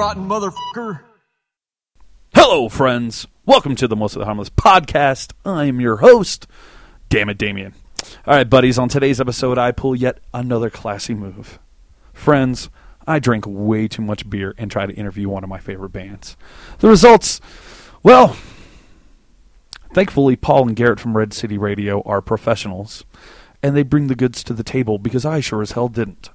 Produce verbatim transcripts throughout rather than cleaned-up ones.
rotten motherfucker. Hello, friends. Welcome to the Most of the Harmless podcast. I'm your host, Damn It Damien. All right, buddies, on today's episode, I pull yet another classy move. Friends, I drink way too much beer and try to interview one of my favorite bands. The results, well, thankfully, Paul and Garrett from Red City Radio are professionals, and they bring the goods to the table because I sure as hell didn't.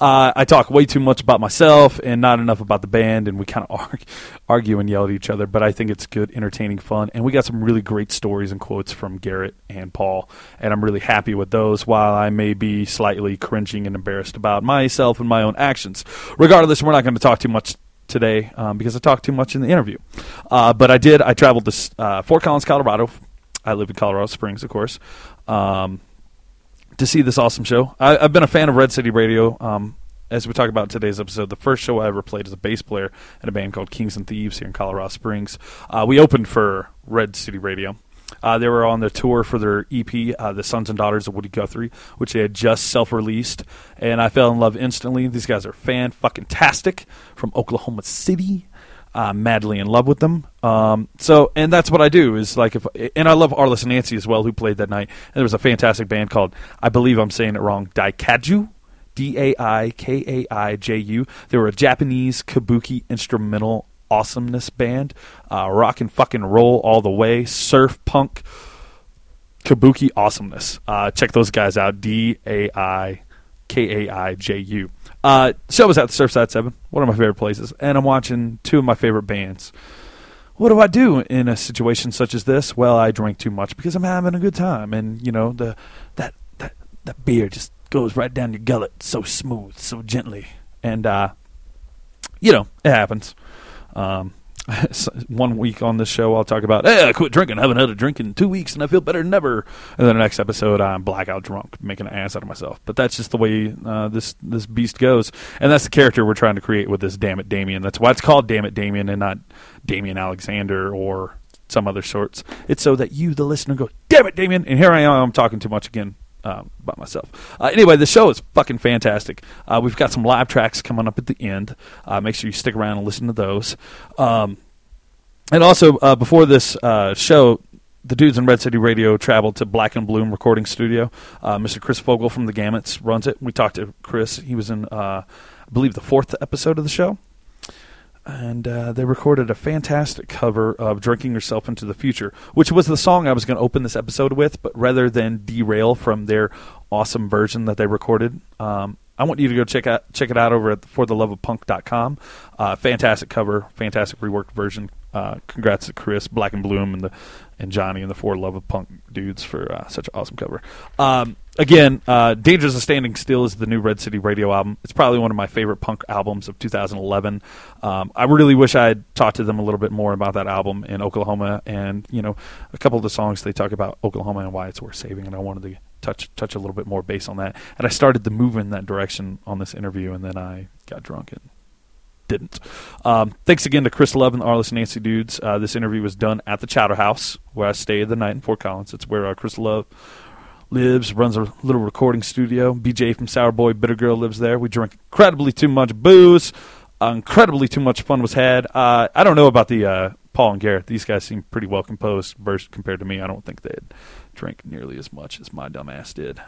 Uh, I talk way too much about myself and not enough about the band, and we kind of argue, argue and yell at each other, but I think it's good, entertaining fun, and we got some really great stories and quotes from Garrett and Paul, and I'm really happy with those, while I may be slightly cringing and embarrassed about myself and my own actions. Regardless, we're not going to talk too much today um, because I talked too much in the interview, uh, but I did. I traveled to uh, Fort Collins, Colorado. I live in Colorado Springs, of course. Um to see this awesome show. I, I've been a fan of Red City Radio. Um, as we talk about in today's episode, the first show I ever played as a bass player in a band called Kings and Thieves here in Colorado Springs. Uh, we opened for Red City Radio. Uh, they were on the tour for their E P, uh, The Sons and Daughters of Woody Guthrie, which they had just self-released, and I fell in love instantly. These guys are fan-fucking-tastic from Oklahoma City. I'm madly in love with them. Um, so, and that's what I do is like, if, and I love Arliss Nancy as well, who played that night. And there was a fantastic band called, I believe I'm saying it wrong, DAIKAJU, D A I K A I J U. They were a Japanese kabuki instrumental awesomeness band, uh, rock and fucking roll all the way, surf punk, kabuki awesomeness. Uh, check those guys out, D A I K A I J U. Uh, show was at the Surfside seven, one of my favorite places, and I'm watching two of my favorite bands. What do I do in a situation such as this? Well, I drink too much because I'm having a good time, and, you know, the that that, that beer just goes right down your gullet so smooth, so gently, and, uh, you know, it happens. Um, one week on this show, I'll talk about, hey, I quit drinking, I haven't had a drink in two weeks, and I feel better than ever. And then the next episode, I'm blackout drunk, making an ass out of myself. But that's just the way uh, this this beast goes. And that's the character we're trying to create with this Damn It Damien. That's why it's called Damn It Damien and not Damien Alexander or some other sorts. It's so that you, the listener, go, damn it, Damien. And here I am, I'm talking too much again. Um, by myself. Uh, anyway, the show is fucking fantastic. Uh, we've got some live tracks coming up at the end. Uh, make sure you stick around and listen to those. Um, and also, uh, before this uh, show, the dudes in Red City Radio traveled to Black and Bloom Recording Studio. Uh, Mister Chris Vogel from the Gamets runs it. We talked to Chris. He was in, uh, I believe, the fourth episode of the show. And uh, they recorded a fantastic cover of Drinking Yourself Into the Future, which was the song I was going to open this episode with, but rather than derail from their awesome version that they recorded, um, I want you to go check out check it out over at For The Love Of Punk dot com. Uh, fantastic cover, fantastic reworked version. Uh, congrats to Chris, Black and Bloom, and the and Johnny and the For Love of Punk dudes for uh, such an awesome cover. Um, again, uh, Dangers of Standing Still is the new Red City Radio album. It's probably one of my favorite punk albums of two thousand eleven. Um, I really wish I had talked to them a little bit more about that album in Oklahoma, and you know, a couple of the songs they talk about Oklahoma and why it's worth saving, and I wanted to touch touch a little bit more bass on that. And I started to move in that direction on this interview, and then I got drunk and didn't. Um, thanks again to Chris Love and the Arliss Nancy dudes. Uh, this interview was done at the Chowder House, where I stayed the night in Fort Collins. It's where uh, Chris Love lives, runs a little recording studio. B J from Sour Boy Bitter Girl lives there. We drank incredibly too much booze. Uh, incredibly too much fun was had. Uh, I don't know about the uh, Paul and Garrett. These guys seem pretty well composed compared to me. I don't think they drank nearly as much as my dumb ass did.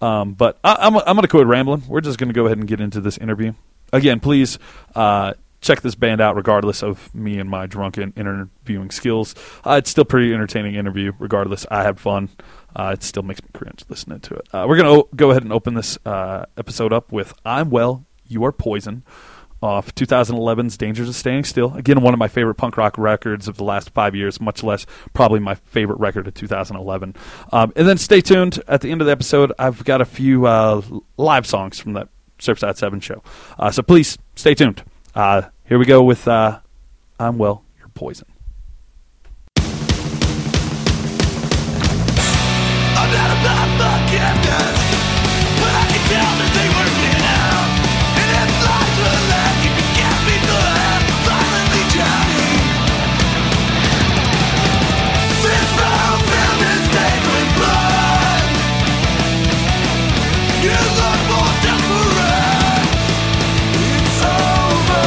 um, but I, I'm, I'm going to quit rambling. We're just going to go ahead and get into this interview. Again, please uh, check this band out regardless of me and my drunken interviewing skills. Uh, it's still a pretty entertaining interview regardless. I had fun. Uh, it still makes me cringe listening to it. Uh, we're going to o- go ahead and open this uh, episode up with I'm Well, You Are Poison off twenty eleven's Dangers of Standing Still. Again, one of my favorite punk rock records of the last five years, much less probably my favorite record of two thousand eleven. Um, and then stay tuned. At the end of the episode, I've got a few uh, live songs from that Surfside seven show. Uh, so please stay tuned. Uh, here we go with uh, I'm Well, You're Poison. I'm not about forgiveness, but I can tell that they were me now. And if lies were left, you could get me blood, violently drowning. This road found this name with blood. You look more desperate. It's over.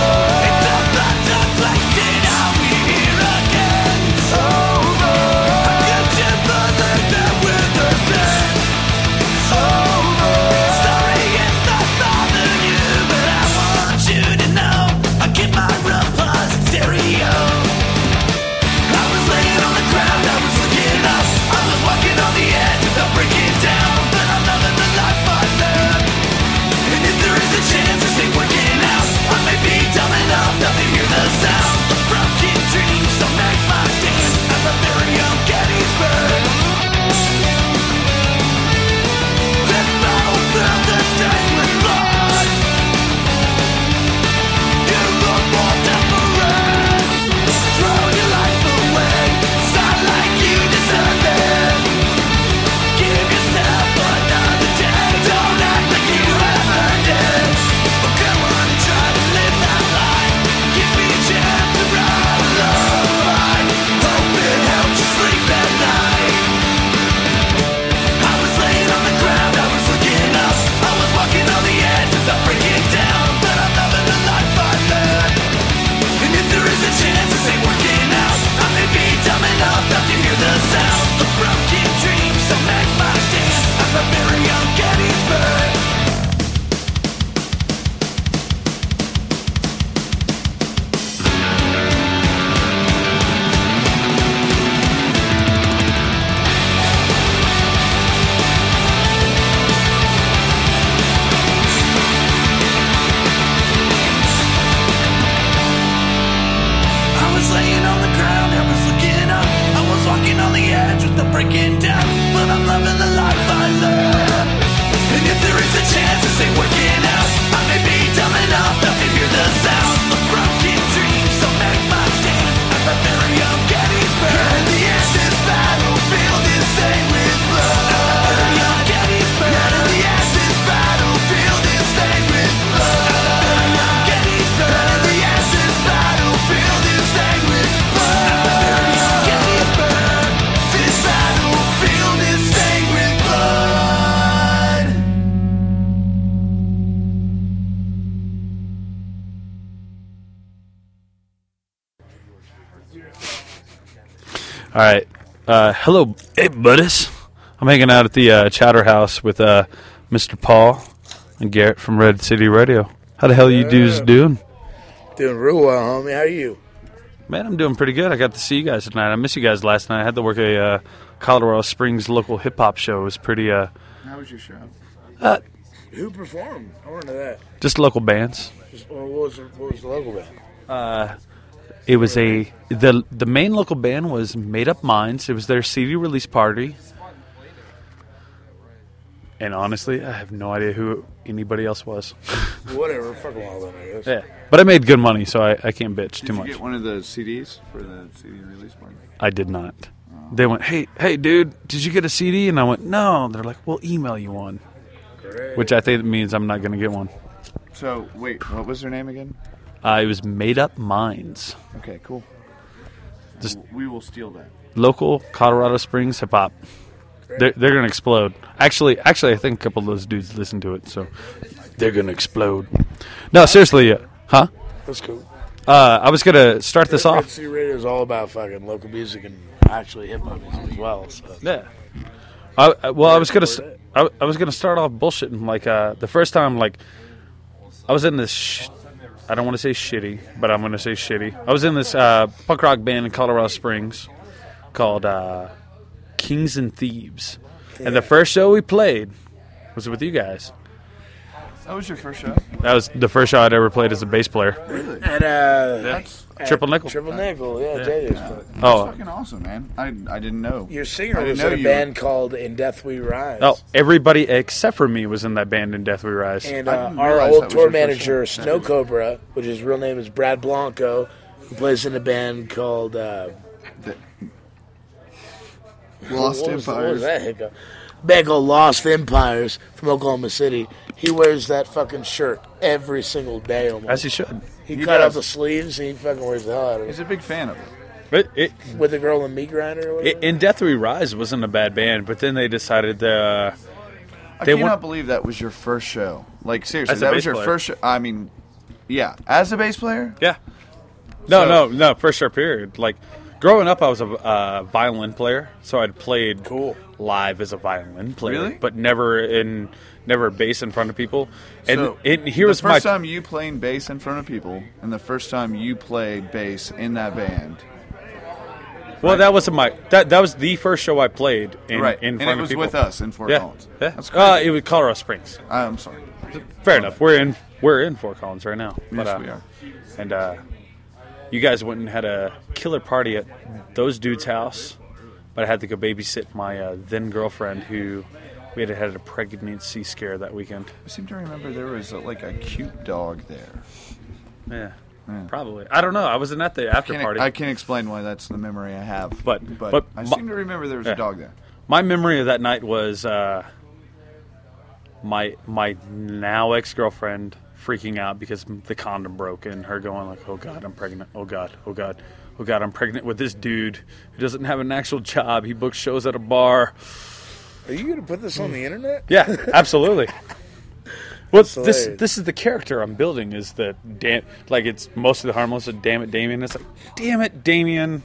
All right. Uh, hello, hey, buddies. I'm hanging out at the uh, Chowder House with uh, Mister Paul and Garrett from Red City Radio. How the hell are you dudes doing? Doing real well, homie. How are you? Man, I'm doing pretty good. I got to see you guys tonight. I missed you guys last night. I had to work a uh, Colorado Springs local hip-hop show. It was pretty... Uh, How was your show? Uh, Who performed? I want to know that. Just local bands. Just, what, was, what was the local band? Uh, it was a... The the main local band was Made Up Minds. It was their C D release party. And honestly, I have no idea who anybody else was. Whatever, fuck them all then, I guess. Yeah, but I made good money, so I, I can't bitch did too much. Did you get one of the C Ds for the C D release party? I did not. Oh. They went, hey, hey, dude, did you get a C D? And I went, no. They're like, we'll email you one. Great. Which I think means I'm not going to get one. So, wait, what was their name again? Uh, it was Made Up Minds. Okay, cool. Just we will steal that. Local Colorado Springs hip-hop. They're, they're going to explode. Actually, actually, I think a couple of those dudes listen to it, so they're going to explode. No, seriously. Uh, huh? That's cool. Uh, I was going to start this off. Red Sea Radio is all about fucking local music and actually hip-hop music as well. So. Yeah. I, I, well, I was going to I, I was gonna start off bullshitting. Like, uh, the first time, like, I was in this, sh- I don't want to say shitty, but I'm going to say shitty. I was in this uh, punk rock band in Colorado Springs called... Uh, Kings and Thieves. Yeah. And the first show we played was with you guys. That was your first show? That was the first show I'd ever played as a bass player. Really? At, uh, that's, Triple Nickel. Triple Nickel, yeah. yeah. J J's yeah. That's oh. fucking awesome, man. I I didn't know. Your singer was in a you. band called In Death We Rise. Oh, everybody except for me was in that band In Death We Rise. And uh, our old tour manager, Snow Cobra, which his real name is Brad Blanco, who plays in a band called... Uh, the- Lost what was, Empires. What was that hiccup? Big old Lost Empires from Oklahoma City. He wears that fucking shirt every single day almost. As he should. He, he cut does. up the sleeves and he fucking wears the hell out of it. He's a big fan of it. It, it With the girl in Meat Grinder or whatever? It, In Death We Rise wasn't a bad band, but then they decided to... Uh, I they cannot won- believe that was your first show. Like, seriously, that was your player. first show. I mean, yeah. As a bass player? Yeah. No, so. no, no. First show period. Like... Growing up, I was a uh, violin player, so I'd played cool. live as a violin player, really? but never in never bass in front of people. And, so and here the was first my... time you playing bass in front of people, and the first time you played bass in that band. Well, right. that wasn't my that that was the first show I played in, right. in front of people. And it was with us in Fort yeah. Collins. Yeah, that's crazy. Uh, it was Colorado Springs. I'm sorry. Fair enough. We're in we're in Fort Collins right now. Yes, but, uh, we are. And. Uh, You guys went and had a killer party at those dudes' house, but I had to go babysit my uh, then-girlfriend who we had had a pregnancy scare that weekend. I seem to remember there was a, like a cute dog there. Yeah, yeah, probably. I don't know. I wasn't at the after I party. I can't explain why that's the memory I have, but but, but I seem my, to remember there was yeah. a dog there. My memory of that night was uh, my my now ex-girlfriend... freaking out because the condom broke and her going like, oh God, I'm pregnant. Oh God, oh God, oh God, I'm pregnant with this dude who doesn't have an actual job. He books shows at a bar. Are you going to put this on the internet? Yeah, absolutely. Well, this this is the character I'm building is the damn, like it's mostly the harmless, damn it, Damien. It's like, damn it, Damien.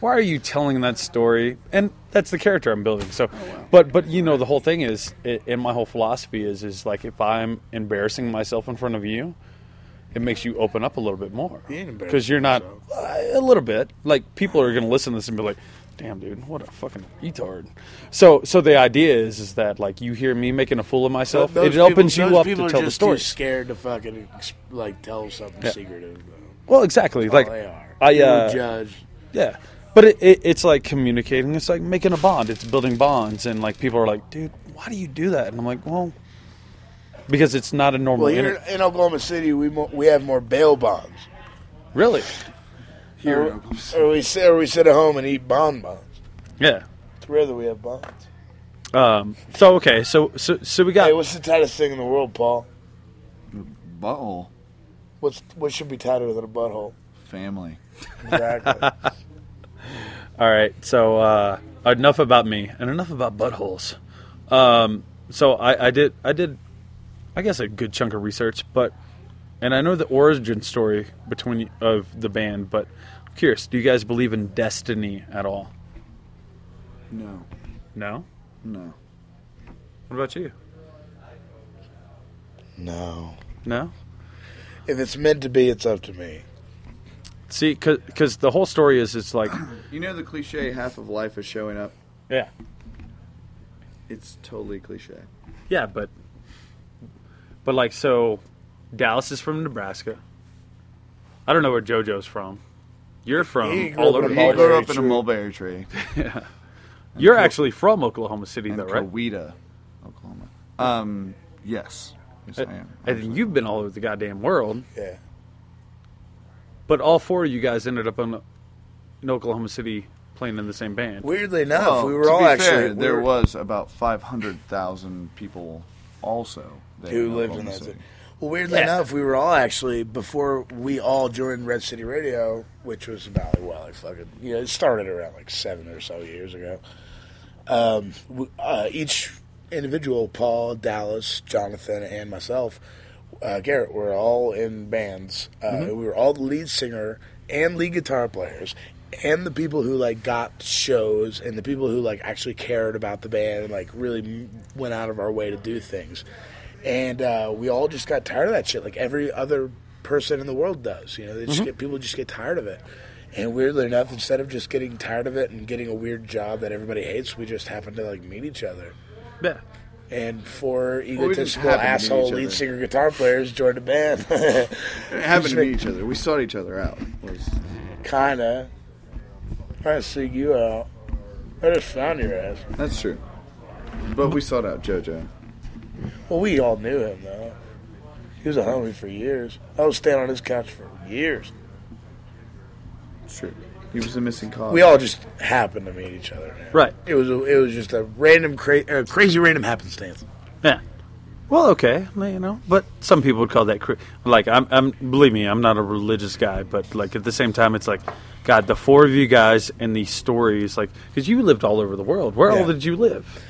Why are you telling that story? And that's the character I'm building. So, oh, wow. but but you know the whole thing is, it, and my whole philosophy is is like if I'm embarrassing myself in front of you, it makes you open up a little bit more because you you're not yourself. a little bit like people are going to listen to this and be like, damn dude, what a fucking retard. So so the idea is is that like you hear me making a fool of myself, so it opens people, you up to tell the story. People are just scared to fucking like tell something yeah. secretive. Though. Well, exactly. That's like all they are. I uh, judge. Yeah, but it, it, it's like communicating. It's like making a bond. It's building bonds, and like people are like, dude, why do you do that? And I'm like, well, because it's not a normal. Well, here inter- in Oklahoma City, we mo- we have more bail bonds. Really. Or, or we sit, or we sit at home and eat bonbons. Yeah, it's rare that we have bonbons. Um. So okay. So so so we got. Hey, what's the tightest thing in the world, Paul? Butthole. What's what should be tighter than a butthole? Family. Exactly. All right. So uh, enough about me and enough about buttholes. Um. So I, I did I did, I guess a good chunk of research, but. And I know the origin story between of the band, but I'm curious, do you guys believe in destiny at all? No. No? No. What about you? No. No? If it's meant to be, it's up to me. See, because the whole story is, it's like... You know the cliche, half of life is showing up? Yeah. It's totally cliche. Yeah, but... But, like, so... Dallas is from Nebraska. I don't know where JoJo's from. You're from all over the place. He grew up in a mulberry tree. Yeah. You're actually from Oklahoma City, though, right? Coweta, Oklahoma. Um, yes. Yes, I am. And then you've been all over the goddamn world. Yeah. But all four of you guys ended up in, in Oklahoma City playing in the same band. Weirdly enough, well, we were all actually... Fair, there was about five hundred thousand people also there who lived in that city. Well, weirdly yeah. enough, we were all actually, before we all joined Red City Radio, which was about, well, like fucking, you know, it started around like seven or so years ago. Um, we, uh, each individual, Paul, Dallas, Jonathan, and myself, uh, Garrett, were all in bands. Uh, mm-hmm. We were all the lead singer and lead guitar players, and the people who like got shows, and the people who like actually cared about the band, and like really went out of our way to do things. And uh, we all just got tired of that shit, like every other person in the world does. You know, they just mm-hmm. get, people just get tired of it. And weirdly enough, instead of just getting tired of it and getting a weird job that everybody hates, we just happened to like meet each other. Yeah. And four egotistical well, we asshole lead singer guitar players joined a band. It happened to meet like, each other. We sought each other out. Was... Kinda. I seek you out. I just found your ass. That's true. But we sought out JoJo. Well, we all knew him, though. He was a homie for years. I was staying on his couch for years. Sure. He was a missing cause. We all just happened to meet each other, man. Right. It was a, it was just a random, cra- uh, crazy random happenstance. Yeah. Well, okay, well, you know, but some people would call that cra- like I'm. I'm. Believe me, I'm not a religious guy, but like at the same time, it's like, God, the four of you guys and these stories, like, because you lived all over the world. Where yeah. all did you live?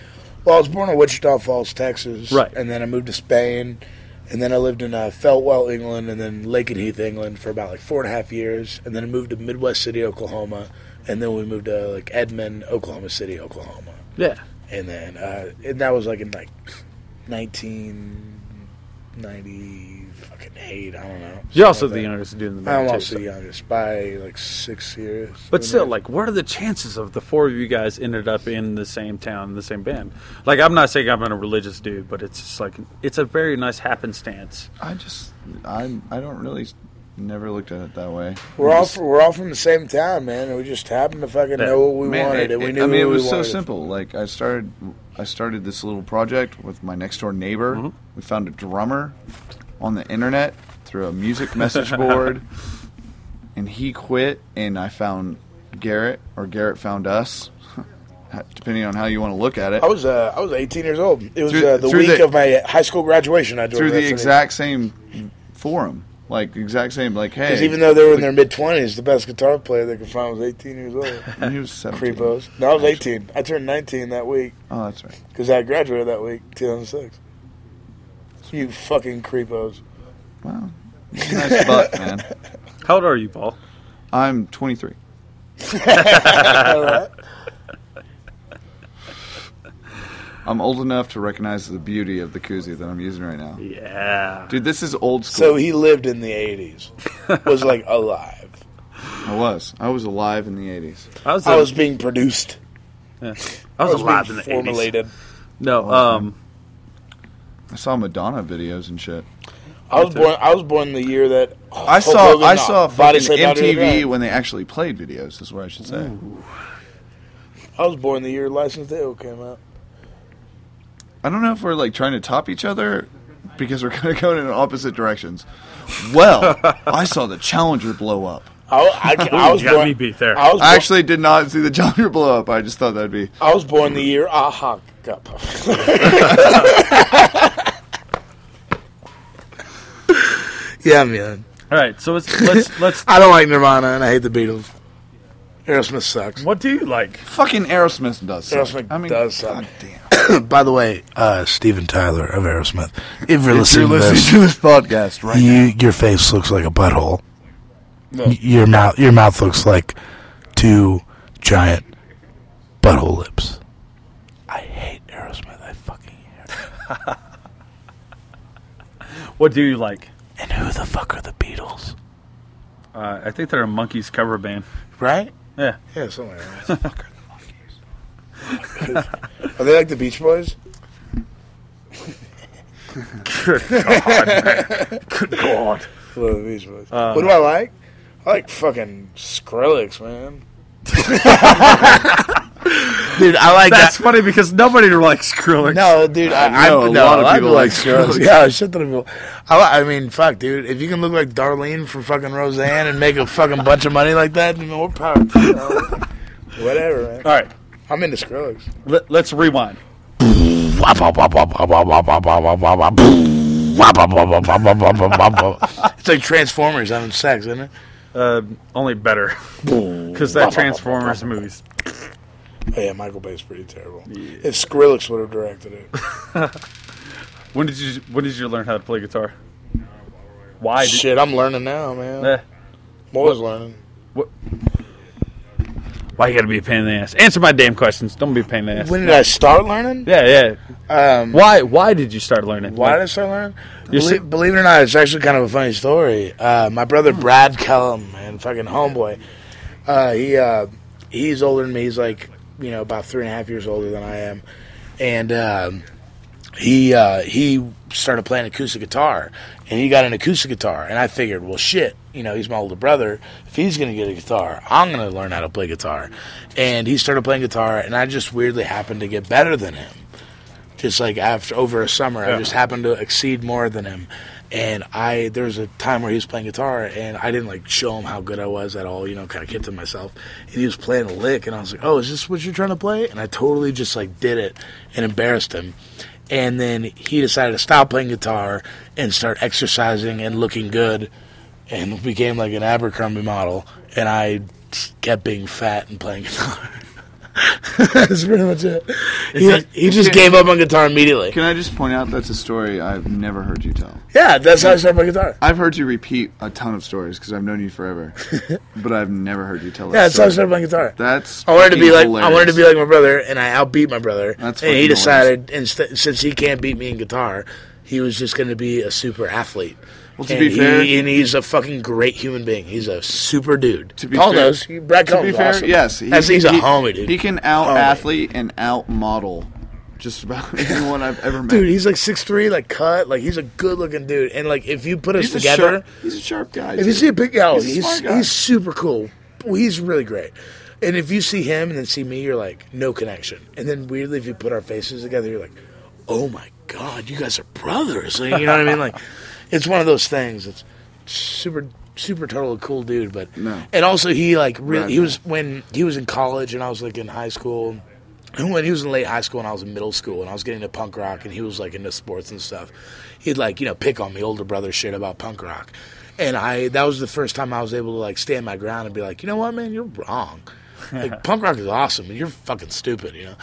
Well, I was born in Wichita Falls, Texas, right, and then I moved to Spain, and then I lived in uh, Feltwell, England, and then Lake and Heath, England, for about like four and a half years, and then I moved to Midwest City, Oklahoma, and then we moved to like Edmond, Oklahoma City, Oklahoma. Yeah, and then uh, and that was like in like nineteen ninety fucking eight. I don't know. You're also the youngest dude in the band. I'm also the youngest by like six years. But still, like, what are the chances of the four of you guys ended up in the same town, the same band? Like, I'm not saying I'm a religious dude, but it's just like it's a very nice happenstance. I just, I, I don't really, never looked at it that way. We're all from, we're all from the same town, man, and we just happened to fucking know what we wanted. And we knew. I mean, it was so simple. Like, I started. I started this little project with my next-door neighbor. Mm-hmm. We found a drummer on the internet through a music message board, and he quit, and I found Garrett, or Garrett found us, depending on how you want to look at it. I was uh, I was eighteen years old. It was through, uh, the week the, of my high school graduation. I joined through the exact same forum. Like, exact same, like, hey. Because even though they were in their mid-twenties, the best guitar player they could find was eighteen years old. And he was seventeen. Creepos. No, I was eighteen. I turned nineteen that week. Oh, that's right. Because I graduated that week, two thousand six. You fucking creepos. Wow. Nice butt, man. How old are you, Paul? I'm twenty-three. All right. I'm old enough to recognize the beauty of the koozie that I'm using right now. Yeah. Dude, this is old school. So he lived in the eighties. Was, like, alive. I was. I was alive in the eighties. I was, I was being produced. Yeah. I, was I was alive in the formulated. eighties. No, um... I saw Madonna videos and shit. I was born I was born the year that... Oh, I saw Hogan I saw fucking M T V when they actually played videos, is what I should say. Ooh. I was born the year License to Ill came out. I don't know if we're, like, trying to top each other because we're kind of going in opposite directions. Well, I saw the Challenger blow up. I, I, I was you got born, me beat there. I, was I born, actually did not see the Challenger blow up. I just thought that'd be... I was born the year A-ha got puffed. Yeah, man. All right, so let's... let's, let's I don't like Nirvana, and I hate the Beatles. Aerosmith sucks. What do you like? Fucking Aerosmith does suck. Aerosmith I mean, does suck. God damn. By the way, uh, Steven Tyler of Aerosmith, if you're, if listening, you're listening to this, this podcast right you, now, your face looks like a butthole. No. Your mouth, your mouth looks like two giant Butthole Lips. I hate Aerosmith. I fucking hate it. What do you like? And who the fuck are the Beatles? Uh, I think they're a Monkees cover band. Right? Yeah. Yeah, something like that. Who the fuck are the Monkees? Oh, are they like the Beach Boys? Good God, man. Good God. I love the Beach Boys. Uh, what do I like? I like fucking Skrillex, man. Dude, I like That's that. funny because nobody likes Skrillex. No, dude, I, I know I, a no, lot of people like Skrillex. Skrillex. Yeah, shit ton of people. I, I mean, fuck, dude. If you can look like Darlene from fucking Roseanne and make a fucking bunch of money like that, then more power to you. Know? Whatever, man. All right. I'm into Skrillex. Let, let's rewind. It's like Transformers having sex, isn't it? Uh, only better. Because that Transformers movie's... Oh, yeah, Michael Bay's pretty terrible. Yeah. If Skrillex would have directed it. When did you When did you learn how to play guitar? Why? Did Shit, I'm learning now, man. Eh. I'm always what, learning. What? Why you gotta be a pain in the ass? Answer my damn questions. Don't be a pain in the ass. When did no. I start learning? Yeah, yeah. Um, why Why did you start learning? Why did I start learning? Believe, so- believe it or not, it's actually kind of a funny story. Uh, my brother Brad Kellum, man, fucking homeboy. Uh, he uh, he's older than me. He's like, you know, about three and a half years older than I am, and um, he uh, he started playing acoustic guitar, and he got an acoustic guitar, and I figured, well, shit, you know, he's my older brother. If he's gonna get a guitar, I'm gonna learn how to play guitar, and he started playing guitar, and I just weirdly happened to get better than him, just like after over a summer, yeah. I just happened to exceed more than him, and I there was a time where he was playing guitar, and I didn't like show him how good I was at all, you know, kind of kept to myself, and he was playing a lick, and I was like, oh, is this what you're trying to play? And I totally just like did it and embarrassed him. And then he decided to stop playing guitar and start exercising and looking good and became like an Abercrombie model. And I kept being fat and playing guitar. That's pretty much it. He, that, he just can, gave up on guitar immediately. Can I just point out that's a story I've never heard you tell? Yeah, that's how I started my guitar. I've heard you repeat a ton of stories because I've known you forever, but I've never heard you tell. That yeah, that's story. How I started my guitar. That's I wanted to be hilarious. like I wanted to be like my brother, and I outbeat my brother. That's and he decided, inst- since he can't beat me in guitar, he was just going to be a super athlete. Well, to and be he, fair, and he's a fucking great human being. He's a super dude. To be Paul fair, knows. He, Brad Coleman's to be fair, awesome. Yes, he, As, he's he, a homie, dude. He can out athlete and out model just about anyone I've ever met. Dude, he's like six three, like cut, like he's a good looking dude. And like if you put us he's together, a sharp, he's a sharp guy. If dude. you see a big guy, he's he's, guy, he's super cool. He's really great. And if you see him and then see me, you're like no connection. And then weirdly, if you put our faces together, you're like, oh my God, you guys are brothers. Like, you know what I mean? Like. It's one of those things. It's super, super total cool dude. But no. And also he like really, he was when he was in college and I was like in high school. And when he was in late high school and I was in middle school and I was getting into punk rock and he was like into sports and stuff. He'd like, you know, pick on me older brother shit about punk rock. And I that was the first time I was able to like stand my ground and be like, you know what, man, you're wrong. Like punk rock is awesome and you're fucking stupid, you know.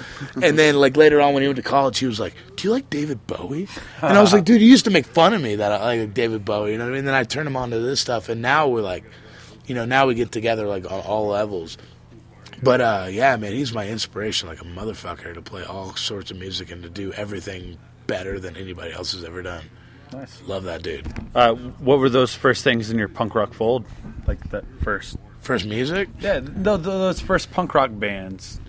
And then like later on when he went to college, he was like, do you like David Bowie? And I was like, dude, you used to make fun of me that I like David Bowie, you know what I mean? And then I turned him on to this stuff and now we're like, you know, now we get together like on all levels. But uh yeah, man, he's my inspiration like a motherfucker to play all sorts of music and to do everything better than anybody else has ever done. Nice. Love that dude. Uh, what were those first things in your punk rock fold? Like that first First music? Yeah, those, those first punk rock bands.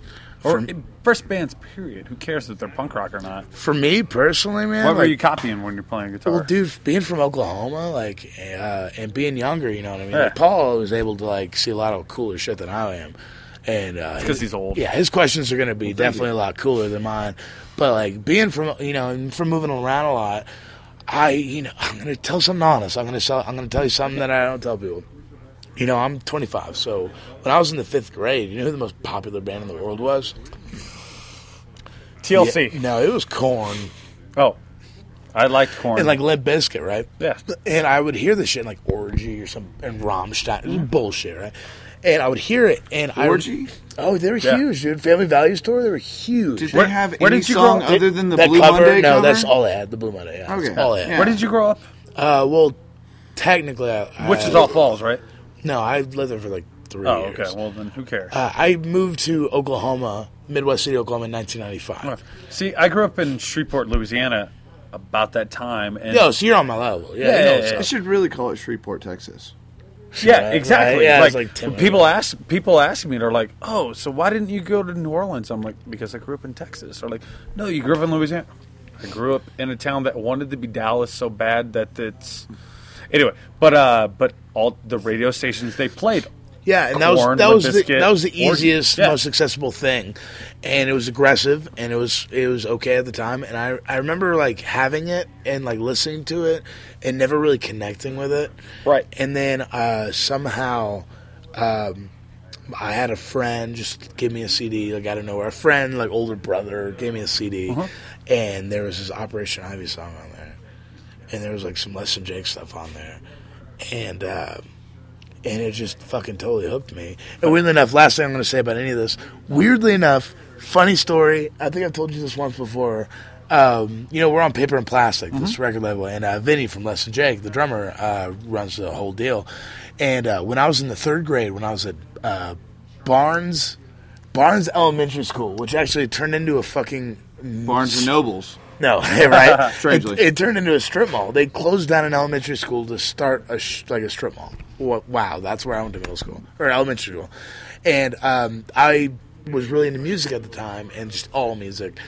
Or for, first bands, period. Who cares if they're punk rock or not? For me, personally, man. What were like, you copying when you're playing guitar? Well, dude, being from Oklahoma, like, uh, and being younger, you know what I mean? Yeah. Like, Paul was able to, like, see a lot of cooler shit than I am. And uh, it's because he's old. Yeah, his questions are going to be well, definitely a lot cooler than mine. But, like, being from, you know, and from moving around a lot, I, you know, I'm going to tell something honest. I'm going to I'm going to tell you something that I don't tell people. You know, I'm twenty-five, so when I was in the fifth grade, you know who the most popular band in the world was? T L C. Yeah, no, it was Korn. Oh, I liked Korn. And like Limp Bizkit, right? Yeah. And I would hear this shit like Orgy or some and Rammstein. It was bullshit, right? And I would hear it, and Orgy? I Orgy? Oh, they were yeah. huge, dude. Family Value Store, they were huge. Did where, they have any song other did, than the Blue cover? Monday No, cover? That's all they had, the Blue Monday. Yeah, okay. That's all they had. Yeah. Where did you grow up? Uh, well, technically, I... Wichita Falls, right? No, I lived there for like three oh, years. Oh, okay. Well, then who cares? Uh, I moved to Oklahoma, Midwest City, Oklahoma in nineteen ninety-five. See, I grew up in Shreveport, Louisiana about that time. And no, so you're on my level. Yeah, yeah, yeah, yeah. I should really call it Shreveport, Texas. Yeah, exactly. Right? Yeah, like, like people minutes. ask people ask me, they're like, "Oh, so why didn't you go to New Orleans?" I'm like, "Because I grew up in Texas." They're like, "No, you grew up in Louisiana." I grew up in a town that wanted to be Dallas so bad that it's anyway. But uh, but all the radio stations they played. Yeah, and Korn, that was that was the, that was the easiest, yeah. most accessible thing, and it was aggressive, and it was it was okay at the time. And I I remember like having it and like listening to it and never really connecting with it. Right. And then uh, somehow. Um, I had a friend just give me a C D, like out of nowhere. A friend, like older brother, gave me a C D, uh-huh. and there was this Operation Ivy song on there, and there was like some Less Than Jake stuff on there, and uh, and it just fucking totally hooked me. And weirdly enough, last thing I'm going to say about any of this, weirdly enough, funny story. I think I've told you this once before. Um, you know, we're on Paper and Plastic, mm-hmm. this record label, and uh, Vinny from Less Than Jake, the drummer, uh, runs the whole deal. And uh, when I was in the third grade, when I was at uh, Barnes Barnes Elementary School, which actually turned into a fucking... Barnes and Nobles. No, right? Strangely. It, it turned into a strip mall. They closed down an elementary school to start a sh- like a strip mall. Wow, that's where I went to middle school, or elementary school. And um, I was really into music at the time, and just all music.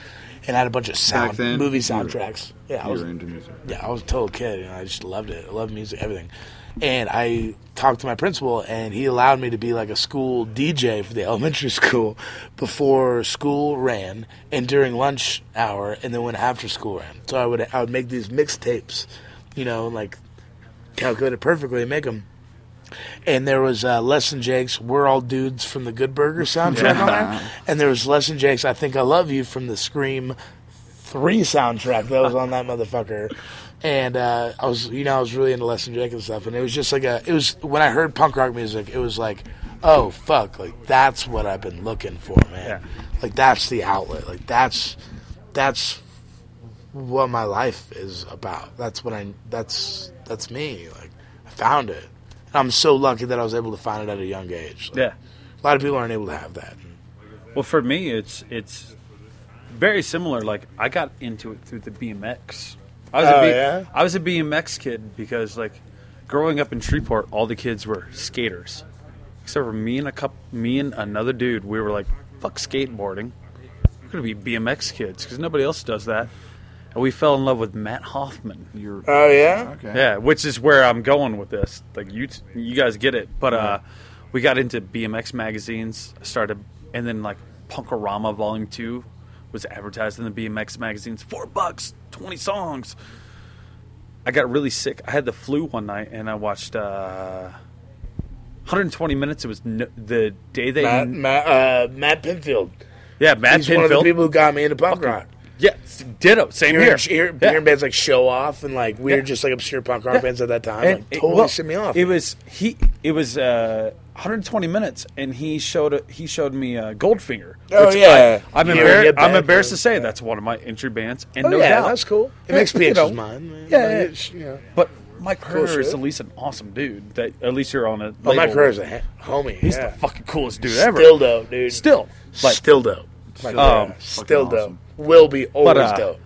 And I had a bunch of sound then, movie soundtracks. You were, yeah, I was into music. Yeah, I was a total kid. You know, I just loved it. I loved music, everything. And I talked to my principal, and he allowed me to be like a school D J for the elementary school before school ran and during lunch hour, and then when after school ran. So I would I would make these mixtapes, you know, like calculate it perfectly and make them. And there was uh, Less Than Jake's We're All Dudes from the Good Burger soundtrack yeah. on there. And there was Less Than Jake's I Think I Love You from the Scream three soundtrack that was on that motherfucker. And uh, I was, you know, I was really into Less Than Jake and stuff. And it was just like a, it was, when I heard punk rock music, it was like, oh, fuck, like that's what I've been looking for, man. Yeah. Like that's the outlet. Like that's, that's what my life is about. That's what I, that's, that's me. Like I found it. I'm so lucky that I was able to find it at a young age. Like, yeah. A lot of people aren't able to have that. Well, for me, it's it's very similar. Like, I got into it through the B M X. I was, oh, a, B- yeah? I was a B M X kid because, like, growing up in Shreveport, all the kids were skaters. Except for me and, a couple, me and another dude, we were like, fuck skateboarding. We're going to be B M X kids because nobody else does that. And we fell in love with Matt Hoffman. You're, oh, yeah? Okay. Yeah, which is where I'm going with this. Like, you t- you guys get it. But uh, we got into B M X magazines. Started, and then, like, Punkorama Volume two was advertised in the B M X magazines. Four bucks, twenty songs. I got really sick. I had the flu one night, and I watched uh, one twenty minutes. It was no- the day they... Matt, n- Matt, uh, Matt Pinfield. Yeah, Matt He's Pinfield. He's one of the people who got me into punk Fucking- rock. Yeah, ditto. Same here. Hearing, hearing, yeah. hearing bands like Show Off and like we yeah. were just like obscure punk rock yeah. bands at that time. And like, totally well, sent me off. It was he. It was uh, one twenty minutes, and he showed a, he showed me uh, Goldfinger. Oh yeah, I, I'm, embarrassed, I'm embarrassed to say yeah. that's one of my entry bands. And oh, no yeah, doubt, that's cool. It makes P X's mine. Man. Yeah, yeah. Like, you know. But Mike Herrera is at least an awesome dude. That at least you're on a. Well, Mike Herrera's a homie. He's yeah. the fucking coolest dude ever. Still dope, dude. Still, like, still dope. Like, um, still dope. Awesome. Will be always but, uh, dope.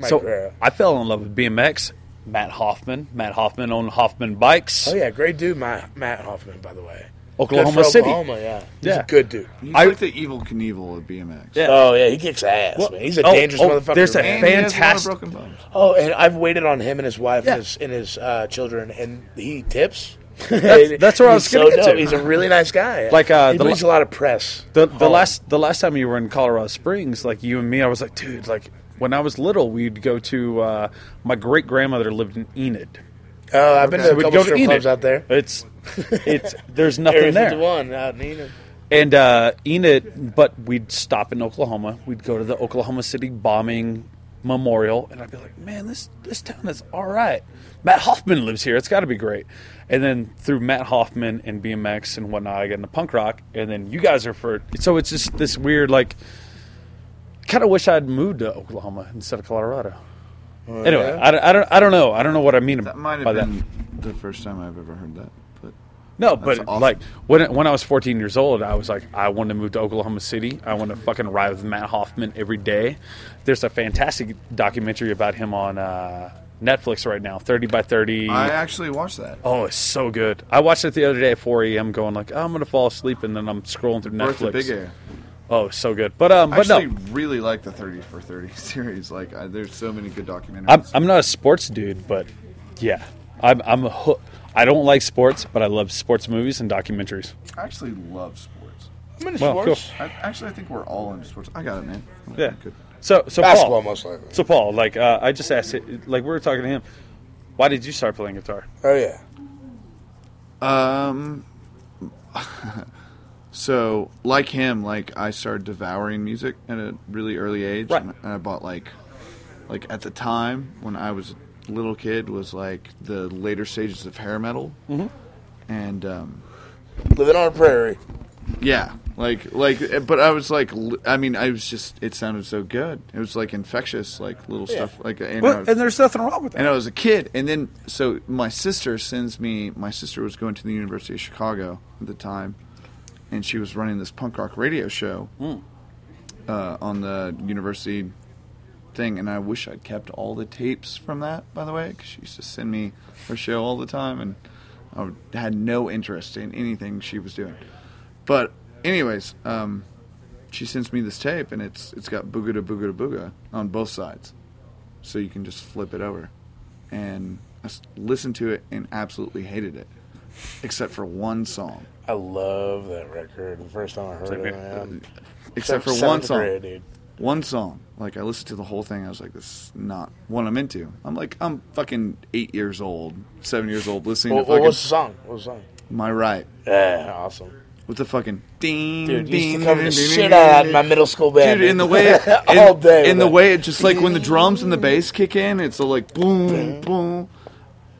Mike so Herrera. I fell in love with B M X. Matt Hoffman. Matt Hoffman on Hoffman Bikes. Oh yeah, great dude, my, Matt Hoffman. By the way, Oklahoma City. Oklahoma, yeah, he's yeah. a good dude. He's I, like the evil Knievel of B M X. Yeah. Oh yeah, he kicks ass. Well, man. He's a oh, dangerous oh, motherfucker. There's a man. Fantastic. A oh, and I've waited on him and his wife yeah. and his, and his uh, children, and he tips. That's, that's where I was going so to. He's a really nice guy. Like uh, he brings la- a lot of press. The, the last the last time you were in Colorado Springs, like you and me, I was like, dude. Like when I was little, we'd go to uh, my great grandmother lived in Enid. Oh, I've been okay. to a so couple strip clubs out there. It's it's there's nothing there. One out in Enid. And uh, Enid, but we'd stop in Oklahoma. We'd go to the Oklahoma City bombing memorial, and I'd be like, man, this this town is all right. Matt Hoffman lives here. It's got to be great. And then through Matt Hoffman and B M X and whatnot, I got into punk rock. And then you guys are for – so it's just this weird, like – kind of wish I had moved to Oklahoma instead of Colorado. Well, anyway, yeah. I, I, don't, I don't know. I don't know what I mean that might have by been that. The first time I've ever heard that. But No, but awesome. like when when I was fourteen years old, I was like, I want to move to Oklahoma City. I want to fucking ride with Matt Hoffman every day. There's a fantastic documentary about him on uh, Netflix right now, thirty by thirty. I actually watched that. Oh, it's so good. I watched it the other day at four a.m. going like, oh, I'm going to fall asleep, and then I'm scrolling through Netflix. Or it's a big air. Oh, so good. But um, I but actually no. really like the thirty for thirty series. Like, I, there's so many good documentaries. I'm, I'm not a sports dude, but yeah, I'm I'm a hook. I don't like sports, but I love sports movies and documentaries. I actually love sports. I'm into well, sports. Cool. I, actually, I think we're all into sports. I got it, man. Yeah. Good. So, so Basketball, Paul, most likely. So, Paul, like, uh, I just asked, it, like, we were talking to him. Why did you start playing guitar? Oh, yeah. Um, so, like him, like, I started devouring music at a really early age. Right. And I bought, like, like, at the time when I was little kid was like the later stages of hair metal, mm-hmm. and um, Living on a Prairie. Yeah, like like, but I was like, I mean, I was just, it sounded so good. It was like infectious, like little yeah. stuff. Like, and, well, was, and there's nothing wrong with that. And I was a kid, and then so my sister sends me. My sister was going to the University of Chicago at the time, and she was running this punk rock radio show mm. uh, on the university thing, and I wish I'd kept all the tapes from that, by the way, because she used to send me her show all the time, and I would, had no interest in anything she was doing. But anyways, um, she sends me this tape, and it's it's got Booga Da Booga Da Booga on both sides, so you can just flip it over. And I listened to it and absolutely hated it, except for one song. I love that record. The first time I heard it, man. Except for one song. Grade, dude. One song. Like, I listened to the whole thing. I was like, this is not what I'm into. I'm like, I'm fucking eight years old, seven years old, listening well, to fucking... What was the song? What was the song? My Right. Yeah, awesome. With the fucking... Ding, dude, ding, used to cover the shit out of my middle school band. Dude, in the way... It, in, all day. In the way it just, like, when the drums and the bass kick in, it's all like, boom, boom. boom.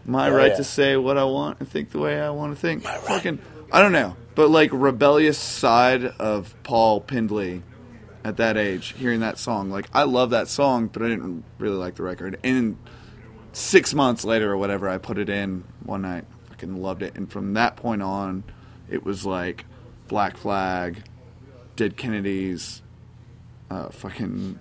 My oh, right yeah. to say what I want and think the way I want to think. My fucking... Right. I don't know. But, like, rebellious side of Paul Pendley... At that age, hearing that song, like, I love that song, but I didn't really like the record. And six months later or whatever, I put it in one night, fucking loved it. And from that point on, it was like Black Flag, Dead Kennedys, uh, fucking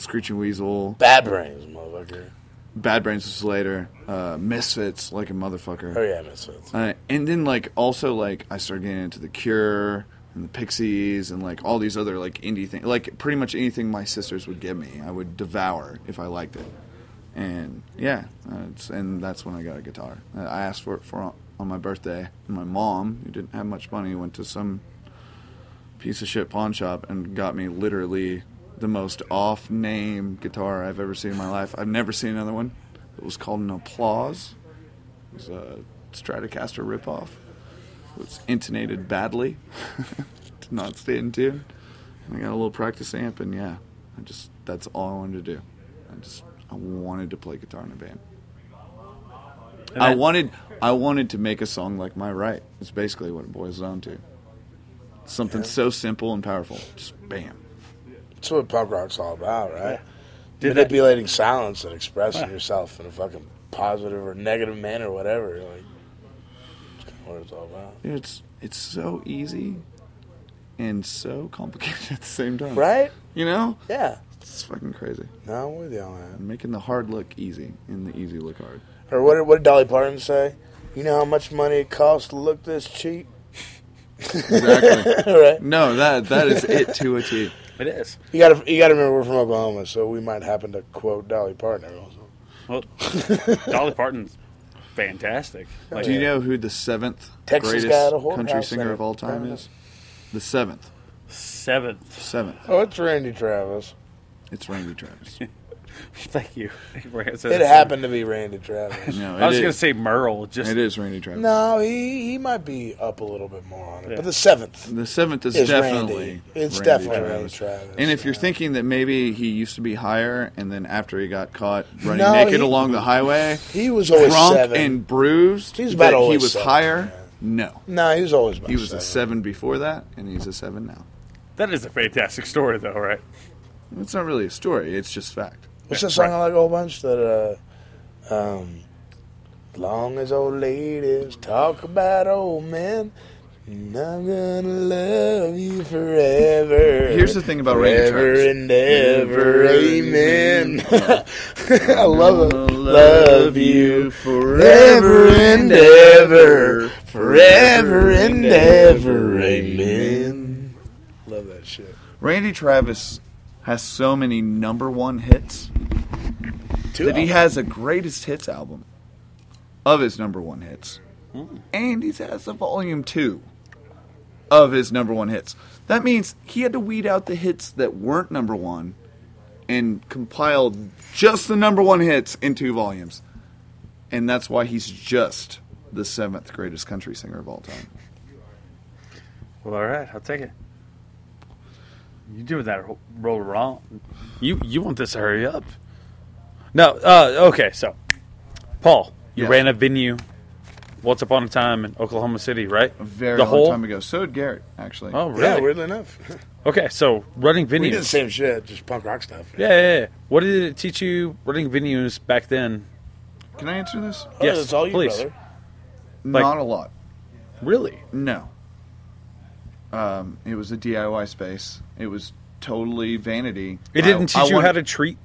Screeching Weasel, Bad Brains, motherfucker. Bad Brains was later, uh, Misfits, like a motherfucker. Oh yeah, Misfits. Uh, and then like also like I started getting into The Cure. And the Pixies and like all these other like indie things, like pretty much anything my sisters would give me, I would devour if I liked it. And yeah, uh, it's, and that's when I got a guitar. Uh, I asked for it for on my birthday. And my mom, who didn't have much money, went to some piece of shit pawn shop and got me literally the most off name guitar I've ever seen in my life. I've never seen another one. It was called an Applause. It was a Stratocaster ripoff. It was intonated badly. Did not stay in tune. And I got a little practice amp, and yeah, I just that's all I wanted to do. I just I wanted to play guitar in a band. And I that, wanted I wanted to make a song like My Right. It's basically what it boils down to. Something yeah. so simple and powerful. Just bam. That's what punk rock's all about, right? Yeah. Manipulating silence and expressing yeah. yourself in a fucking positive or negative manner, or whatever. Like, what it's all about. Dude, it's it's so easy and so complicated at the same time. Right? You know? Yeah. It's fucking crazy. No, I'm with y'all, man. Making the hard look easy and the easy look hard. Or what did, what did Dolly Parton say? You know how much money it costs to look this cheap? Exactly. Right? No, that that is it to a T. It is. You gotta you gotta remember we're from Oklahoma, so we might happen to quote Dolly Parton every once in a while. Well, Dolly Parton's fantastic. Like, do you know who the seventh Texas greatest country singer of all time is? The seventh. Seventh. Seventh. Oh, it's Randy Travis. It's Randy Travis. Thank you. It happened to be Randy Travis. No, I was going to say Merle. Just it is Randy Travis. No, he, he might be up a little bit more on it. Yeah. But the seventh. The seventh is, is definitely Randy. It's Randy definitely Travis. Randy Travis. And if yeah. you're thinking that maybe he used to be higher, and then after he got caught running no, naked he, along the highway, he was always drunk seven. And bruised. He's about always he was seven, higher. Man. No, no, he was always. About he was seven. A seven before that, and he's a seven now. That is a fantastic story, though, right? It's not really a story. It's just fact. What's that song right. I like a whole bunch? That, uh, um, long as old ladies talk about old men, I'm gonna love you forever. Here's the thing about rain guitars. Forever and ever, amen. I love it. Love you forever and ever, forever and ever, amen. Love that shit. Randy Travis has so many number one hits Two that albums. He has a greatest hits album of his number one hits. Mm. And he has a volume two of his number one hits. That means he had to weed out the hits that weren't number one and compiled just the number one hits in two volumes. And that's why he's just the seventh greatest country singer of all time. Well, all right. I'll take it. You do that roll wrong. You you want this to hurry up. No. Uh, okay. So, Paul, you yes. ran a venue once upon a time in Oklahoma City, right? A very the long whole... time ago. So did Garrett, actually. Oh, really? Yeah, weirdly enough. Okay, so running venues. We did the same shit, just punk rock stuff. Yeah, yeah, yeah. What did it teach you running venues back then? Can I answer this? Oh, yes, that's all you, please. Brother. Like, not a lot. Really? No. Um, it was a D I Y space. It was totally vanity. It didn't I, teach I you wanted... how to treat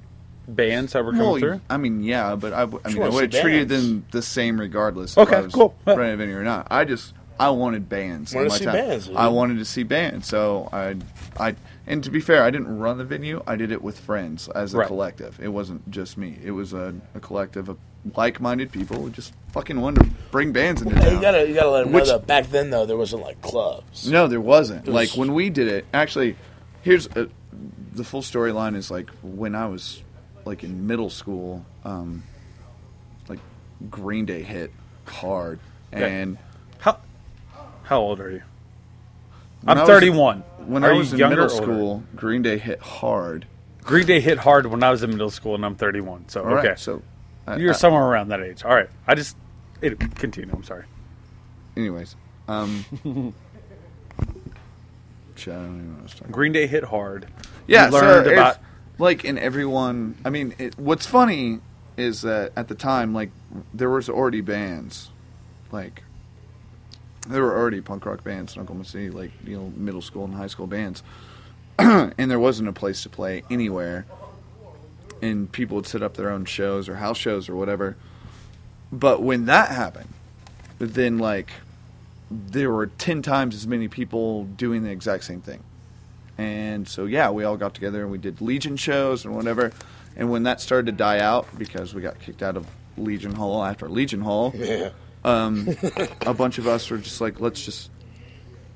bands that were coming well, through? I mean, yeah, but I, I mean, sure, I would have treated them the same regardless okay, if I was cool. running a venue or not. I just... I wanted bands. Wanted to see time. bands. I wanted to see bands. So I, I, and to be fair, I didn't run the venue. I did it with friends as a right. collective. It wasn't just me. It was a, a collective of like-minded people who just fucking wanted to bring bands into well, town. You gotta, you gotta let them Which, know that back then though there wasn't like clubs. No, there wasn't. Was, like when we did it, actually, here's a, the full storyline is like when I was like in middle school, um, like Green Day hit hard okay. and. How old are you? When I'm thirty-one. Was, when are I was you in middle school, Green Day hit hard. Green Day hit hard when I was in middle school, and I'm thirty-one. So, all okay. Right, so I, You're I, somewhere around that age. All right. I just... It, continue. I'm sorry. Anyways. Um, shit, I don't even know what I was talking about. Green Day hit hard. Yeah. You learned so about... If, like, in everyone... I mean, it, what's funny is that at the time, like, there was already bands. Like... There were already punk rock bands in Oklahoma City, like, you know, middle school and high school bands. And there wasn't a place to play anywhere. And people would set up their own shows or house shows or whatever. But when that happened, then, like, there were ten times as many people doing the exact same thing. And so, yeah, we all got together and we did Legion shows and whatever. And when that started to die out, because we got kicked out of Legion Hall after Legion Hall... Yeah. Um, a bunch of us were just like, let's just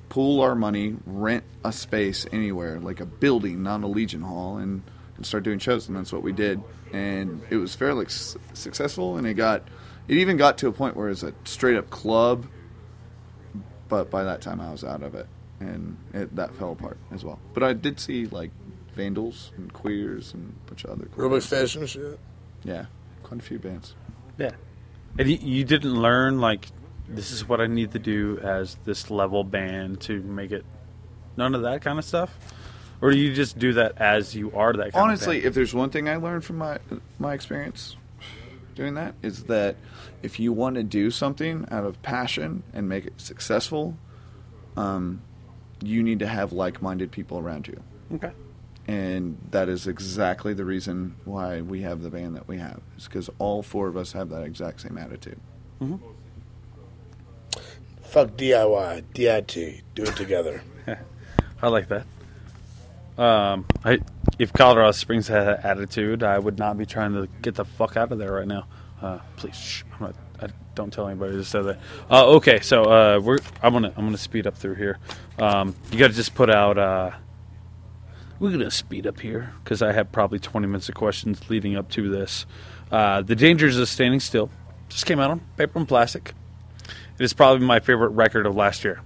pool our money, rent a space anywhere, like a building, not a Legion Hall, and, and start doing shows. And that's what we did. And it was fairly su- successful. And it got, it even got to a point where it was a straight up club. But by that time I was out of it, and it, that fell apart as well. But I did see like Vandals and Queers and a bunch of other cool Real Fashion shit. Yeah, quite a few bands. Yeah. And you didn't learn, like, this is what I need to do as this level band to make it, none of that kind of stuff? Or do you just do that as you are that kind Honestly, of Honestly, if there's one thing I learned from my my experience doing that, is that if you want to do something out of passion and make it successful, um, you need to have like-minded people around you. Okay. And that is exactly the reason why we have the band that we have. It's because all four of us have that exact same attitude. Mm-hmm. Fuck D I Y, D I T, do it together. I like that. Um, I if Colorado Springs had that attitude, I would not be trying to get the fuck out of there right now. Uh, please, shh, I'm not, I don't tell anybody to say that. Uh, okay, so uh, we're I'm gonna I'm gonna speed up through here. Um, you got to just put out. Uh, We're going to speed up here because I have probably twenty minutes of questions leading up to this. Uh, the Dangers of Standing Still just came out on Paper and Plastic. It is probably my favorite record of last year.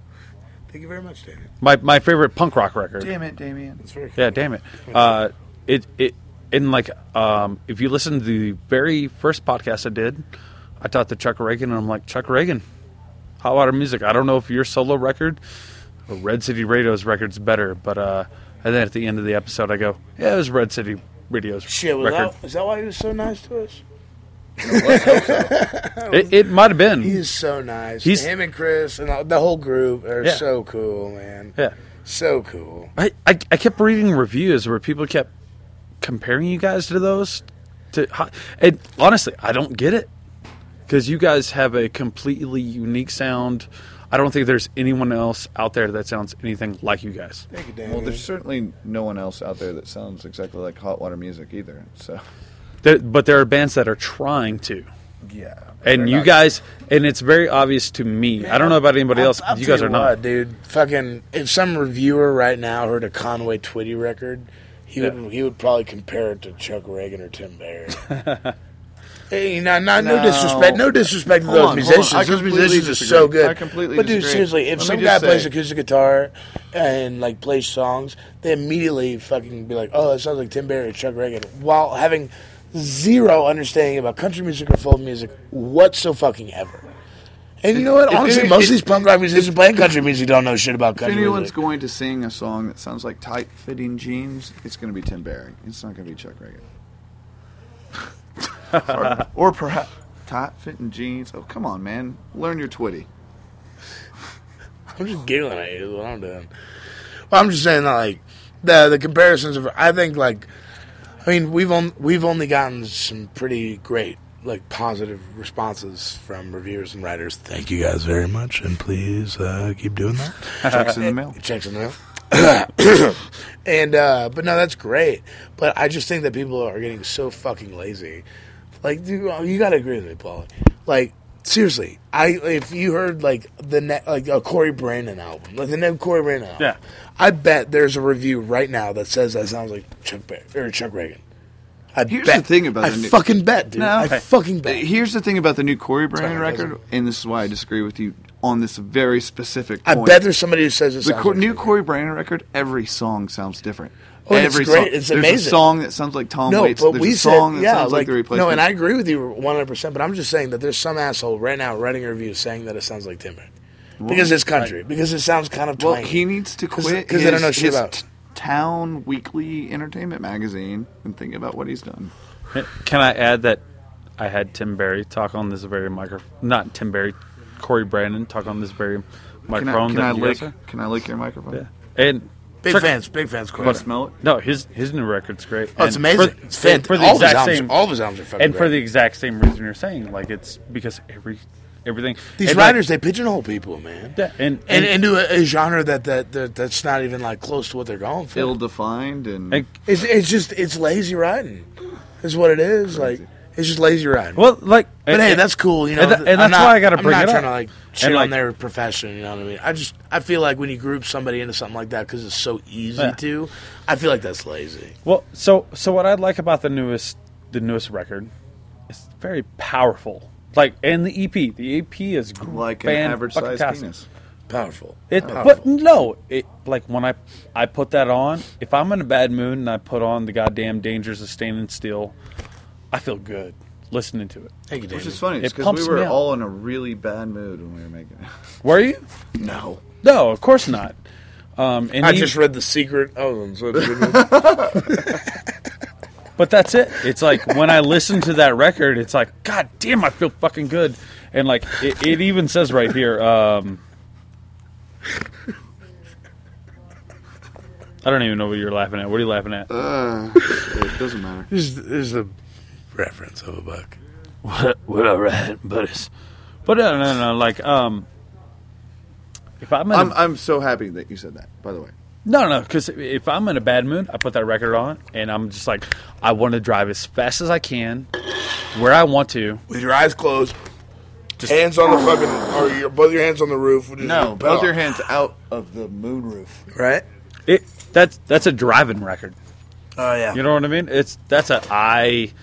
Thank you very much, Damien. My my favorite punk rock record. Damn it, Damien. That's very cool. Yeah, damn it. Uh, it it and like um, if you listen to the very first podcast I did, I talked to Chuck Reagan and I'm like, Chuck Reagan, hot water music. I don't know if your solo record or Red City Radio's record's better, but. Uh, And then at the end of the episode, I go, yeah, it was Red City Radio's Shit, was record. That, is that why he was so nice to us? Let's hope so. it, it might have been. He's so nice. He's, Him and Chris and the whole group are yeah. so cool, man. Yeah. So cool. I, I, I kept reading reviews where people kept comparing you guys to those. To and honestly, I don't get it. Because you guys have a completely unique sound. I don't think there's anyone else out there that sounds anything like you guys. Thank you, Danny. Well, there's certainly no one else out there that sounds exactly like hot water music either. So, there, but there are bands that are trying to. Yeah. And you not. guys, and it's very obvious to me. Man, I don't know about anybody I'll, else. I'll you guys you are what, not, dude. Fucking, if some reviewer right now heard a Conway Twitty record, he yeah. would he would probably compare it to Chuck Reagan or Tim Barrett. Hey, no, no, no, no disrespect, no disrespect to hold those on, musicians. Those musicians disagree. are so good. I completely But, dude, disagree. seriously, if Let some guy say. plays acoustic guitar and, like, plays songs, they immediately fucking be like, oh, that sounds like Tim Barrett or Chuck Reagan, while having zero understanding about country music or folk music whatso-fucking-ever. And you know what? If, Honestly, if, most if, of these punk rock musicians if, playing country music don't know shit about country music. If anyone's music. going to sing a song that sounds like tight-fitting jeans, it's going to be Tim Barrett. It's not going to be Chuck Reagan. or, or perhaps tight fitting jeans. Oh, come on, man. Learn your twitty. I'm just giggling at you. Is what I'm doing. Well, I'm just saying that, like, the the comparisons of, I think, like, I mean, we've on, we've only gotten some pretty great, like, positive responses from reviewers and writers. Thank you guys very much, and please uh, keep doing that. Checks in the mail. Checks in the mail. and uh but no, that's great, but I just think that people are getting so fucking lazy. Like, dude, you gotta agree with me, Paul. Like, seriously, I if you heard like the ne- like a Corey Brandon album, like the new Corey Brandon album, yeah. I bet there's a review right now that says that sounds like Chuck Bear, or Chuck Reagan. I here's bet. the thing about I the new- fucking bet, dude. No, okay. I fucking bet. Here's the thing about the new Corey Brandon record, and this is why I disagree with you on this very specific point. I bet there's somebody who says it sounds The co- like new Corey Brandon record, every song sounds different. Oh, every it's great. Song. It's there's amazing. There's a song that sounds like Tom no, Waits. But there's we a song said, that yeah, sounds like, like The Replacements. No, and I agree with you one hundred percent, but I'm just saying that there's some asshole right now writing a review saying that it sounds like Timber. Well, because it's country. Right. Because it sounds kind of twangy. Well, he needs to quit Cause, his, cause I don't know shit his about. T- Town Weekly Entertainment Magazine and think about what he's done. Can I add that I had Tim Barry talk on this very microphone? Not Tim Barry. Corey Brandon talk on this very microphone. Can I, can I lick? Are? Can I lick your microphone? Yeah. And big trick, fans, big fans. Corey. Want to smell it? No, his his new record's great. Oh, and it's amazing. For, it's fantastic. For the all exact same, all of his albums are fucking And great. For the exact same reason you're saying, like, it's because every everything these writers, like, they pigeonhole people, man. Yeah, and and, and, and do a, a genre that, that that that's not even like close to what they're going for. Ill-defined and, and it's it's just it's lazy writing, is what it is. Crazy. Like. It's just lazy riding. Well, like, but and, hey, that's cool, you know. And, th- and that's not, why I got to bring it up. I'm not trying to like shit like, on their profession, you know what I mean? I just I feel like when you group somebody into something like that because it's so easy yeah. to, I feel like that's lazy. Well, so so what I like about the newest the newest record, it's very powerful. Like, and the E P, the E P is like an average sized penis. Powerful. It, powerful. But no, it, like when I I put that on, if I'm in a bad mood and I put on the goddamn Dangers of Standing Still. I feel good listening to it. Thank you, David. Which is funny because we were all in a really bad mood when we were making it. Were you? No. No, of course not. Um, and I he, just read The Secret. Oh, but that's it. It's like when I listen to that record, it's like, God damn, I feel fucking good. And like it, it even says right here. Um, I don't even know what you're laughing at. What are you laughing at? Uh, it doesn't matter. There's, there's a... reference of a buck. What what I read, but it's but no no no like um. If I'm in I'm, a, I'm so happy that you said that. By the way. No no because if I'm in a bad mood, I put that record on and I'm just like I want to drive as fast as I can, where I want to, with your eyes closed, just hands on the fucking or your, both your hands on the roof. No, both off. your hands out of the moonroof. Right. It that's that's a driving record. Oh uh, yeah. You know what I mean? It's that's a I.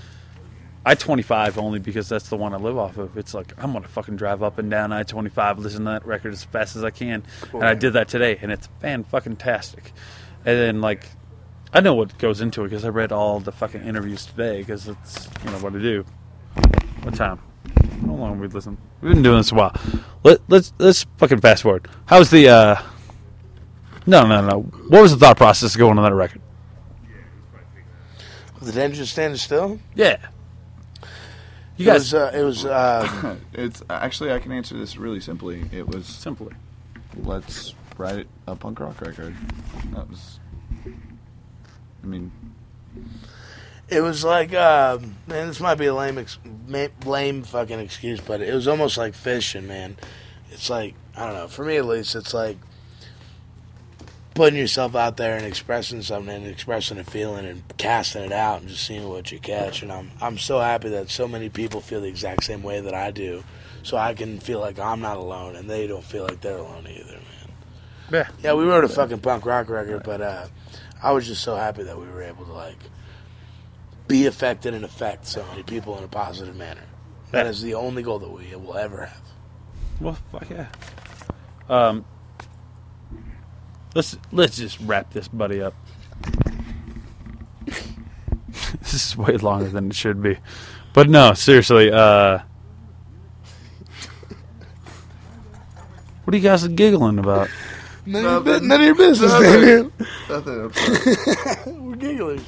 I twenty-five only because that's the one I live off of. It's like, I'm going to fucking drive up and down I twenty-five, listen to that record as fast as I can. Cool, and man. I did that today, and it's fan-fucking-tastic. And then, like, I know what goes into it because I read all the fucking interviews today because it's, you know, what I do. What time? How long have we listened? We've been doing this a while. Let, let's let's fucking fast-forward. How's the, uh... No, no, no. What was the thought process going on that record? The Dangers of Standing Still? Yeah. You guys, it was. Uh, it was uh, it's actually, I can answer this really simply. It was simpler. Let's write a punk rock record. That was. I mean, it was like, uh, man, this might be a lame, ex- lame fucking excuse, but it was almost like fishing, man. It's like, I don't know. For me, at least, it's like putting yourself out there and expressing something and expressing a feeling and casting it out and just seeing what you catch. And I'm I'm so happy that so many people feel the exact same way that I do, so I can feel like I'm not alone and they don't feel like they're alone either, man. Yeah, yeah we wrote a fucking punk rock record, but uh, I was just so happy that we were able to, like, be affected and affect so many people in a positive manner. That is the only goal that we will ever have. Well, fuck yeah. Um, let's let's just wrap this buddy up. This is way longer than it should be, but no, seriously. Uh, what are you guys giggling about? None, no, of, your, none of your business, Daniel. Nothing. nothing We're giggling.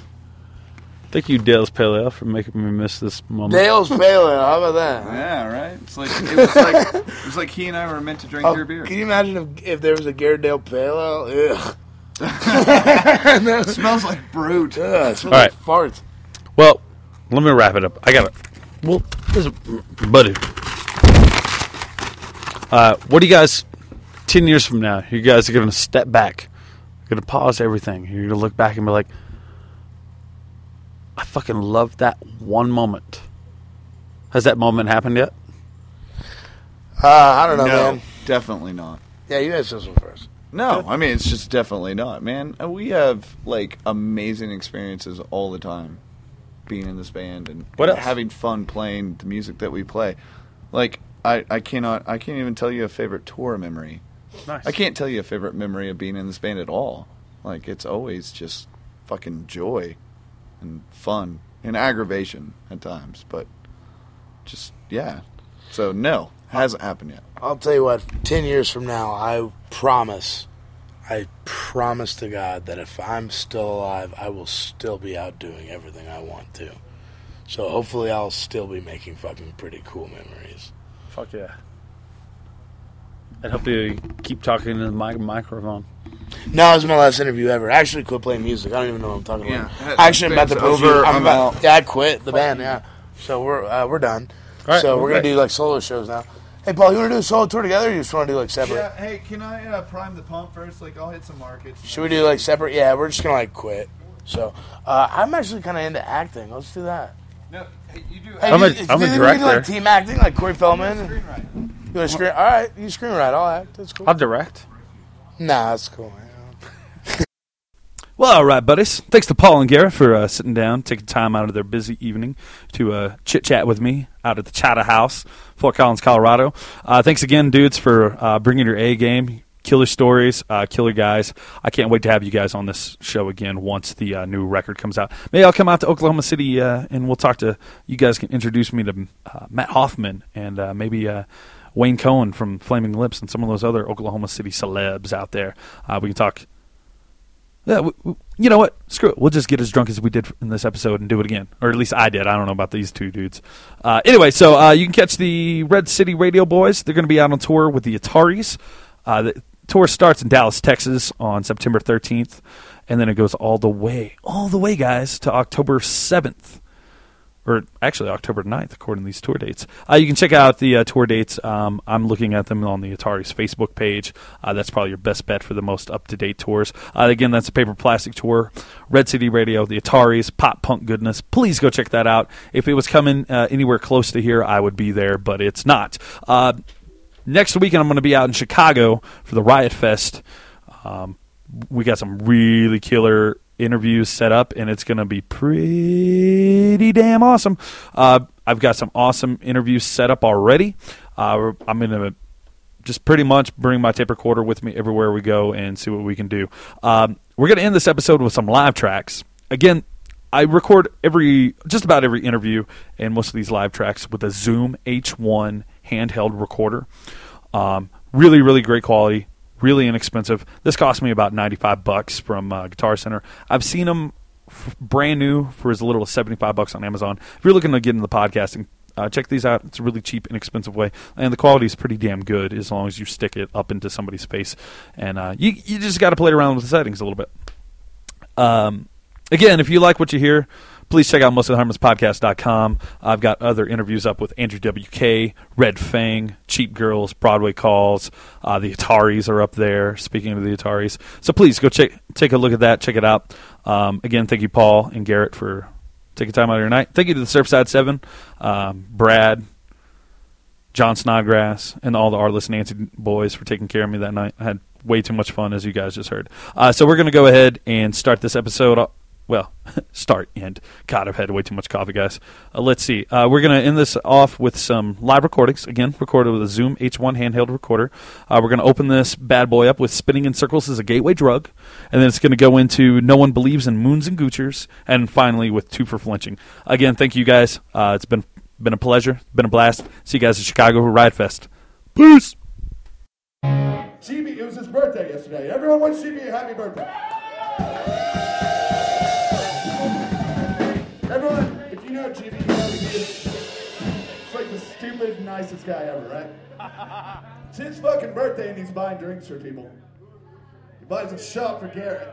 Thank you, Dale's Pale Ale, for making me miss this moment. Dale's Pale Ale, how about that? Yeah, right? It's like it was like it was like he and I were meant to drink oh, your beer. Can you imagine if, if there was a Garrett Dale Pale Ale? Ugh. It smells like brute. Ugh, it smells All right. like farts. Well, let me wrap it up. I got it. Well, this is, buddy. Uh, what do you guys, ten years from now, you guys are going to step back. You're going to pause everything. You're going to look back and be like, I fucking love that one moment. Has that moment happened yet? Uh, I don't know, no, man. Definitely not. Yeah, you guys this one first. No, I mean, it's just definitely not, man. We have, like, amazing experiences all the time being in this band and what having fun playing the music that we play. Like, I, I cannot, I can't even tell you a favorite tour memory. Nice. I can't tell you a favorite memory of being in this band at all. Like, it's always just fucking joy. And fun and aggravation at times, but just yeah. So no, hasn't happened yet. I'll tell you what. Ten years from now, I promise, I promise to God that if I'm still alive, I will still be out doing everything I want to. So hopefully, I'll still be making fucking pretty cool memories. Fuck yeah! And hope you keep talking to the mic- microphone. No, it was my last interview ever. I actually quit playing music. I don't even know what I'm talking about. Yeah, actually, I'm about to put over. I'm, I'm about, out. Yeah, I quit the band. Yeah, so we're uh, we're done. All right, so we're okay. gonna do like solo shows now. Hey, Paul, you want to do a solo tour together? Or you just want to do like separate? Yeah. Hey, can I uh, prime the pump first? Like, I'll hit some markets. Should we do like separate? Yeah, we're just gonna like quit. So uh, I'm actually kind of into acting. Let's do that. No, hey, you do. Hey, I'm you, a, you, I'm you a director. Do like team acting, like Corey Feldman. You want to screen? All right, you screenwrite. I'll act. That's cool. I'll direct. Nah, that's cool, man. Well, all right, buddies. Thanks to Paul and Garrett for uh, sitting down, taking time out of their busy evening to uh, chit-chat with me out at the Chowder House, Fort Collins, Colorado. Uh, thanks again, dudes, for uh, bringing your A-game. Killer stories, uh, killer guys. I can't wait to have you guys on this show again once the uh, new record comes out. Maybe I'll come out to Oklahoma City, uh, and we'll talk to you guys. Can introduce me to uh, Matt Hoffman and uh, maybe... Uh, Wayne Cohen from Flaming Lips and some of those other Oklahoma City celebs out there. Uh, we can talk. Yeah, we, we, you know what? Screw it. We'll just get as drunk as we did in this episode and do it again. Or at least I did. I don't know about these two dudes. Uh, anyway, so uh, you can catch the Red City Radio Boys. They're going to be out on tour with the Ataris. Uh, the tour starts in Dallas, Texas on September thirteenth. And then it goes all the way, all the way, guys, to October seventh. Or actually October ninth, according to these tour dates. Uh, you can check out the uh, tour dates. Um, I'm looking at them on the Atari's Facebook page. Uh, that's probably your best bet for the most up-to-date tours. Uh, again, that's the Paper Plastic Tour, Red City Radio, the Atari's, Pop Punk Goodness. Please go check that out. If it was coming uh, anywhere close to here, I would be there, but it's not. Uh, next weekend, I'm going to be out in Chicago for the Riot Fest. Um, we got some really killer interviews set up, and it's going to be pretty damn awesome. Uh, I've got some awesome interviews set up already. Uh, I'm going to just pretty much bring my tape recorder with me everywhere we go and see what we can do. Um, we're going to end this episode with some live tracks. Again, I record every just about every interview and most of these live tracks with a Zoom H one handheld recorder. Um, really, really great quality. Really inexpensive. This cost me about ninety-five bucks from uh, Guitar Center. I've seen them f- brand new for as little as seventy-five bucks on Amazon. If you're looking to get into the podcasting Uh, check these out. It's a really cheap, inexpensive way, and the quality is pretty damn good as long as you stick it up into somebody's face. And uh, you you just got to play around with the settings a little bit. Um, again, if you like what you hear, please check out most of the harmless podcast dot com. I've got other interviews up with Andrew W K, Red Fang, Cheap Girls, Broadway Calls. Uh, the Ataris are up there, speaking of the Ataris. So please go check take a look at that. Check it out. Um, again, thank you, Paul and Garrett, for taking time out of your night. Thank you to the Surfside seven, um, Brad, John Snodgrass, and all the Arliss Nancy boys for taking care of me that night. I had way too much fun, as you guys just heard. Uh, so we're going to go ahead and start this episode off. Well, start and God, I've had way too much coffee, guys. Uh, let's see. Uh, we're going to end this off with some live recordings. Again, recorded with a Zoom H one handheld recorder. Uh, we're going to open this bad boy up with Spinning in Circles as a Gateway Drug. And then it's going to go into No One Believes in Moons and Goochers. And finally with Two for Flinching. Again, thank you guys. Uh, it's been been a pleasure. Been a blast. See you guys at Chicago Ride Fest. Peace. G B, it was his birthday yesterday. Everyone wants G B a happy birthday. Everyone, if you know G B, you know what he is. It's like the stupid, nicest guy ever, right? It's his fucking birthday and he's buying drinks for people. He buys a shot for Garrett.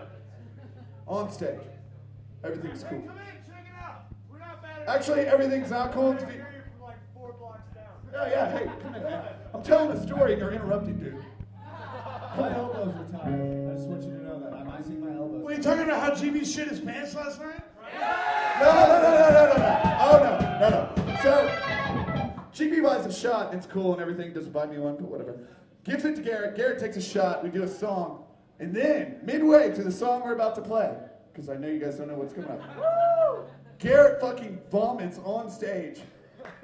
On stage. Everything's cool. Actually, everything's not cool. It's be- yeah, yeah, hey, come in, man. I'm telling a story and you're interrupting, dude. My elbows are tired. I just want you to know that. I'm icing my elbows. Were you talking about how G B shit his pants last night? No, no, no, no, no, no, no. Oh, no, no, no. So, G B buys a shot, it's cool and everything, doesn't buy me one, but whatever. Gives it to Garrett, Garrett takes a shot, we do a song, and then, midway to the song we're about to play, because I know you guys don't know what's coming up, Garrett fucking vomits on stage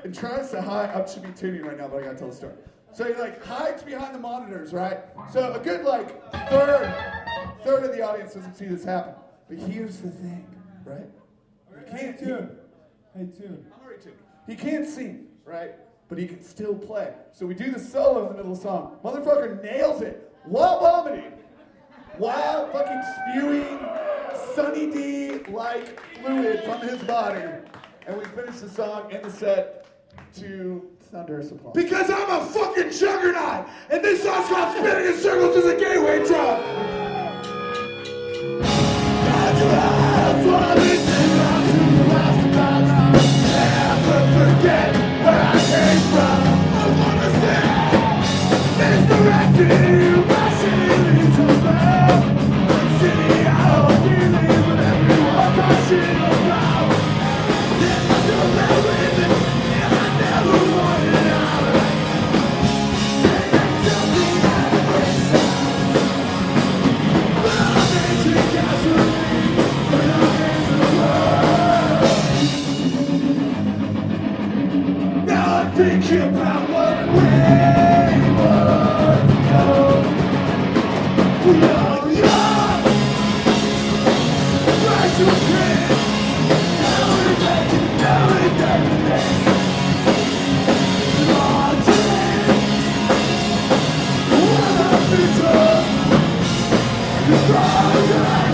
and tries to hide. I should be tuning right now, but I gotta tell the story. So he, like, hides behind the monitors, right? So a good, like, third, third of the audience doesn't see this happen. But here's the thing, right? Hey, tune. Hey, tune. I'm already tuned. He can't sing, right? But he can still play. So we do the solo in the middle of the song. Motherfucker nails it while vomiting. While fucking spewing Sunny D-like fluid from his body. And we finish the song and the set to thunderous applause. Because I'm a fucking juggernaut! And this song's called Spinning in Circles as a Gateway Drug. Forget where I came from. I wanna see this directed by city to love. One city I hope we leave with everyone touching a flower. If I don't live with it, if I never wanted out of it, say that something out of this sound. But I'll make you guys believe when I'm in the world. Think about what we would go. We are young. Try to agree. Now we're back to now we're back to this. Marching. One of the two. The stars are like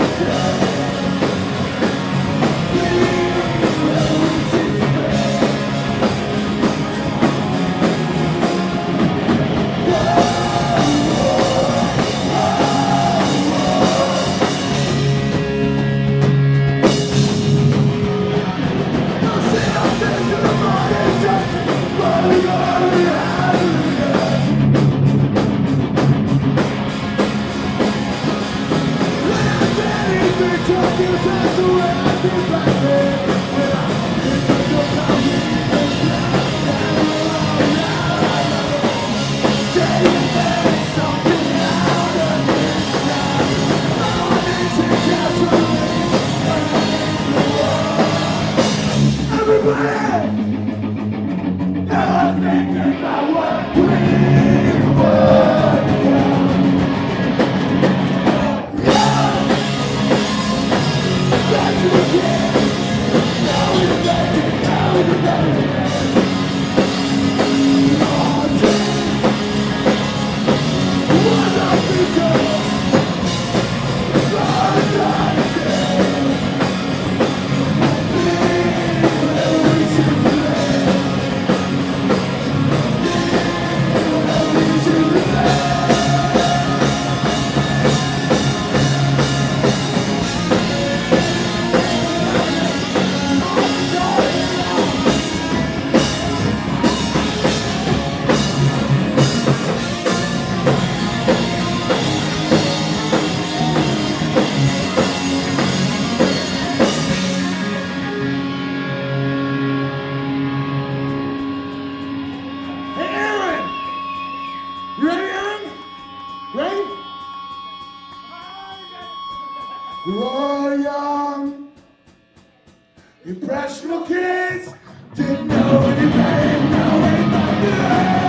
I We were young, impressionable kids, didn't know any pain, now we might do it.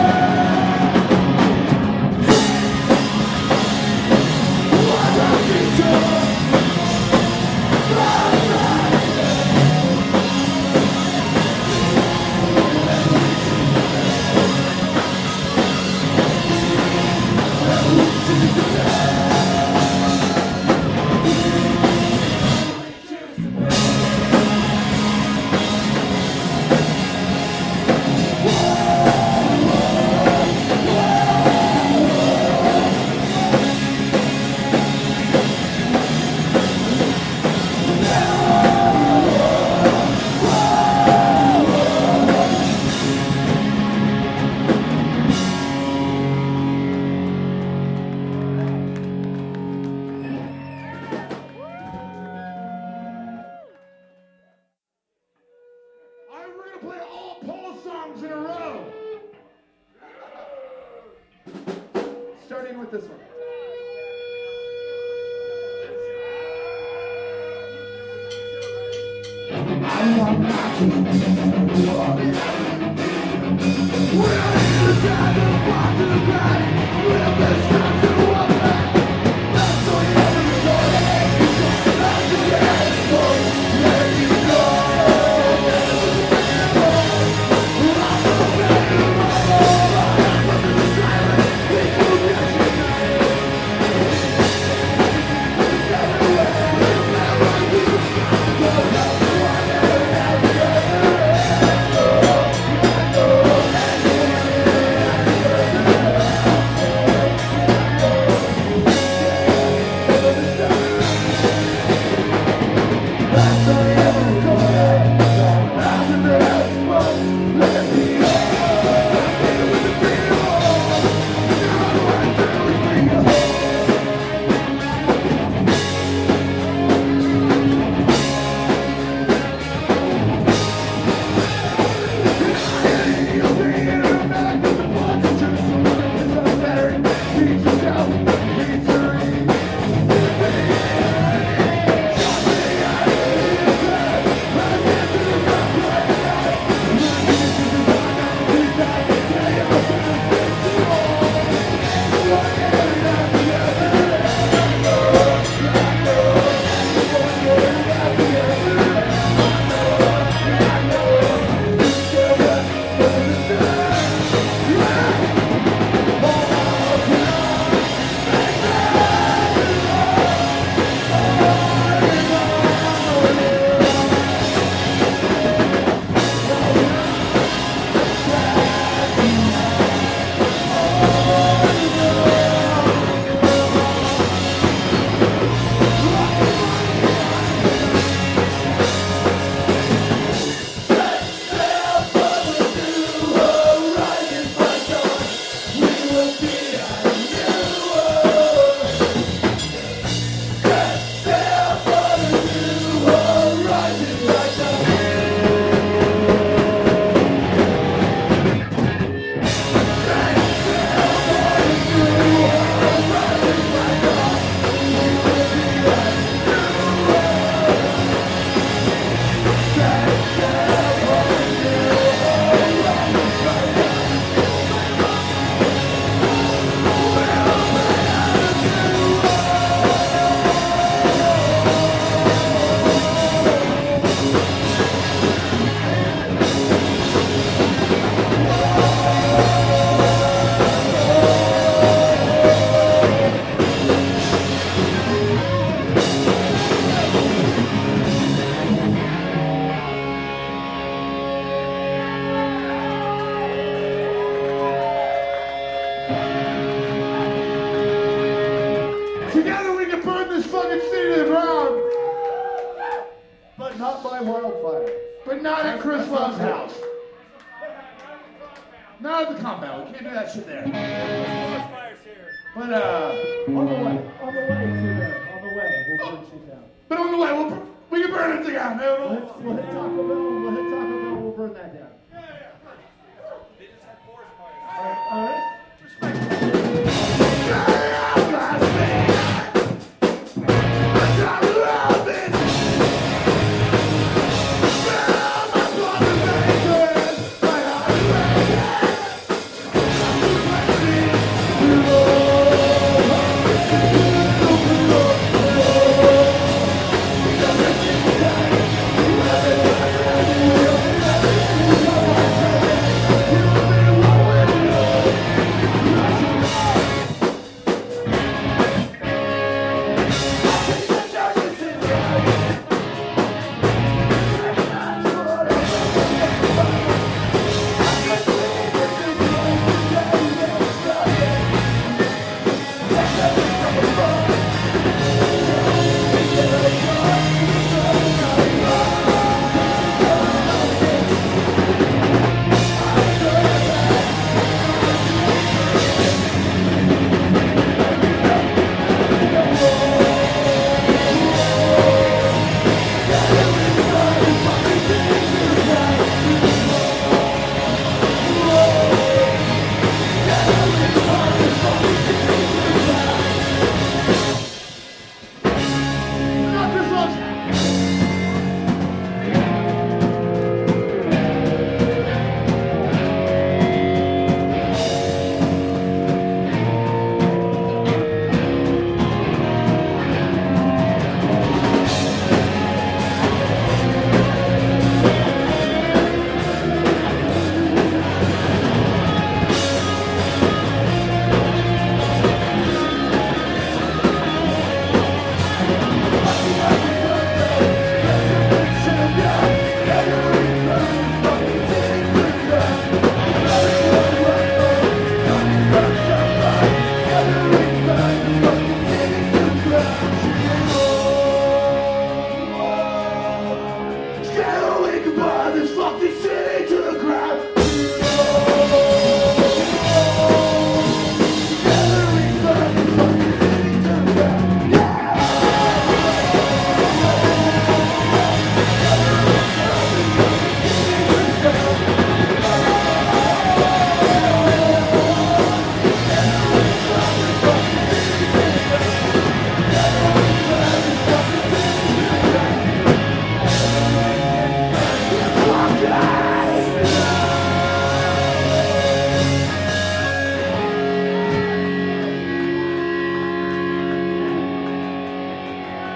All right.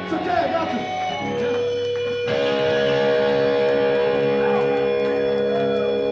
It's okay, I got you.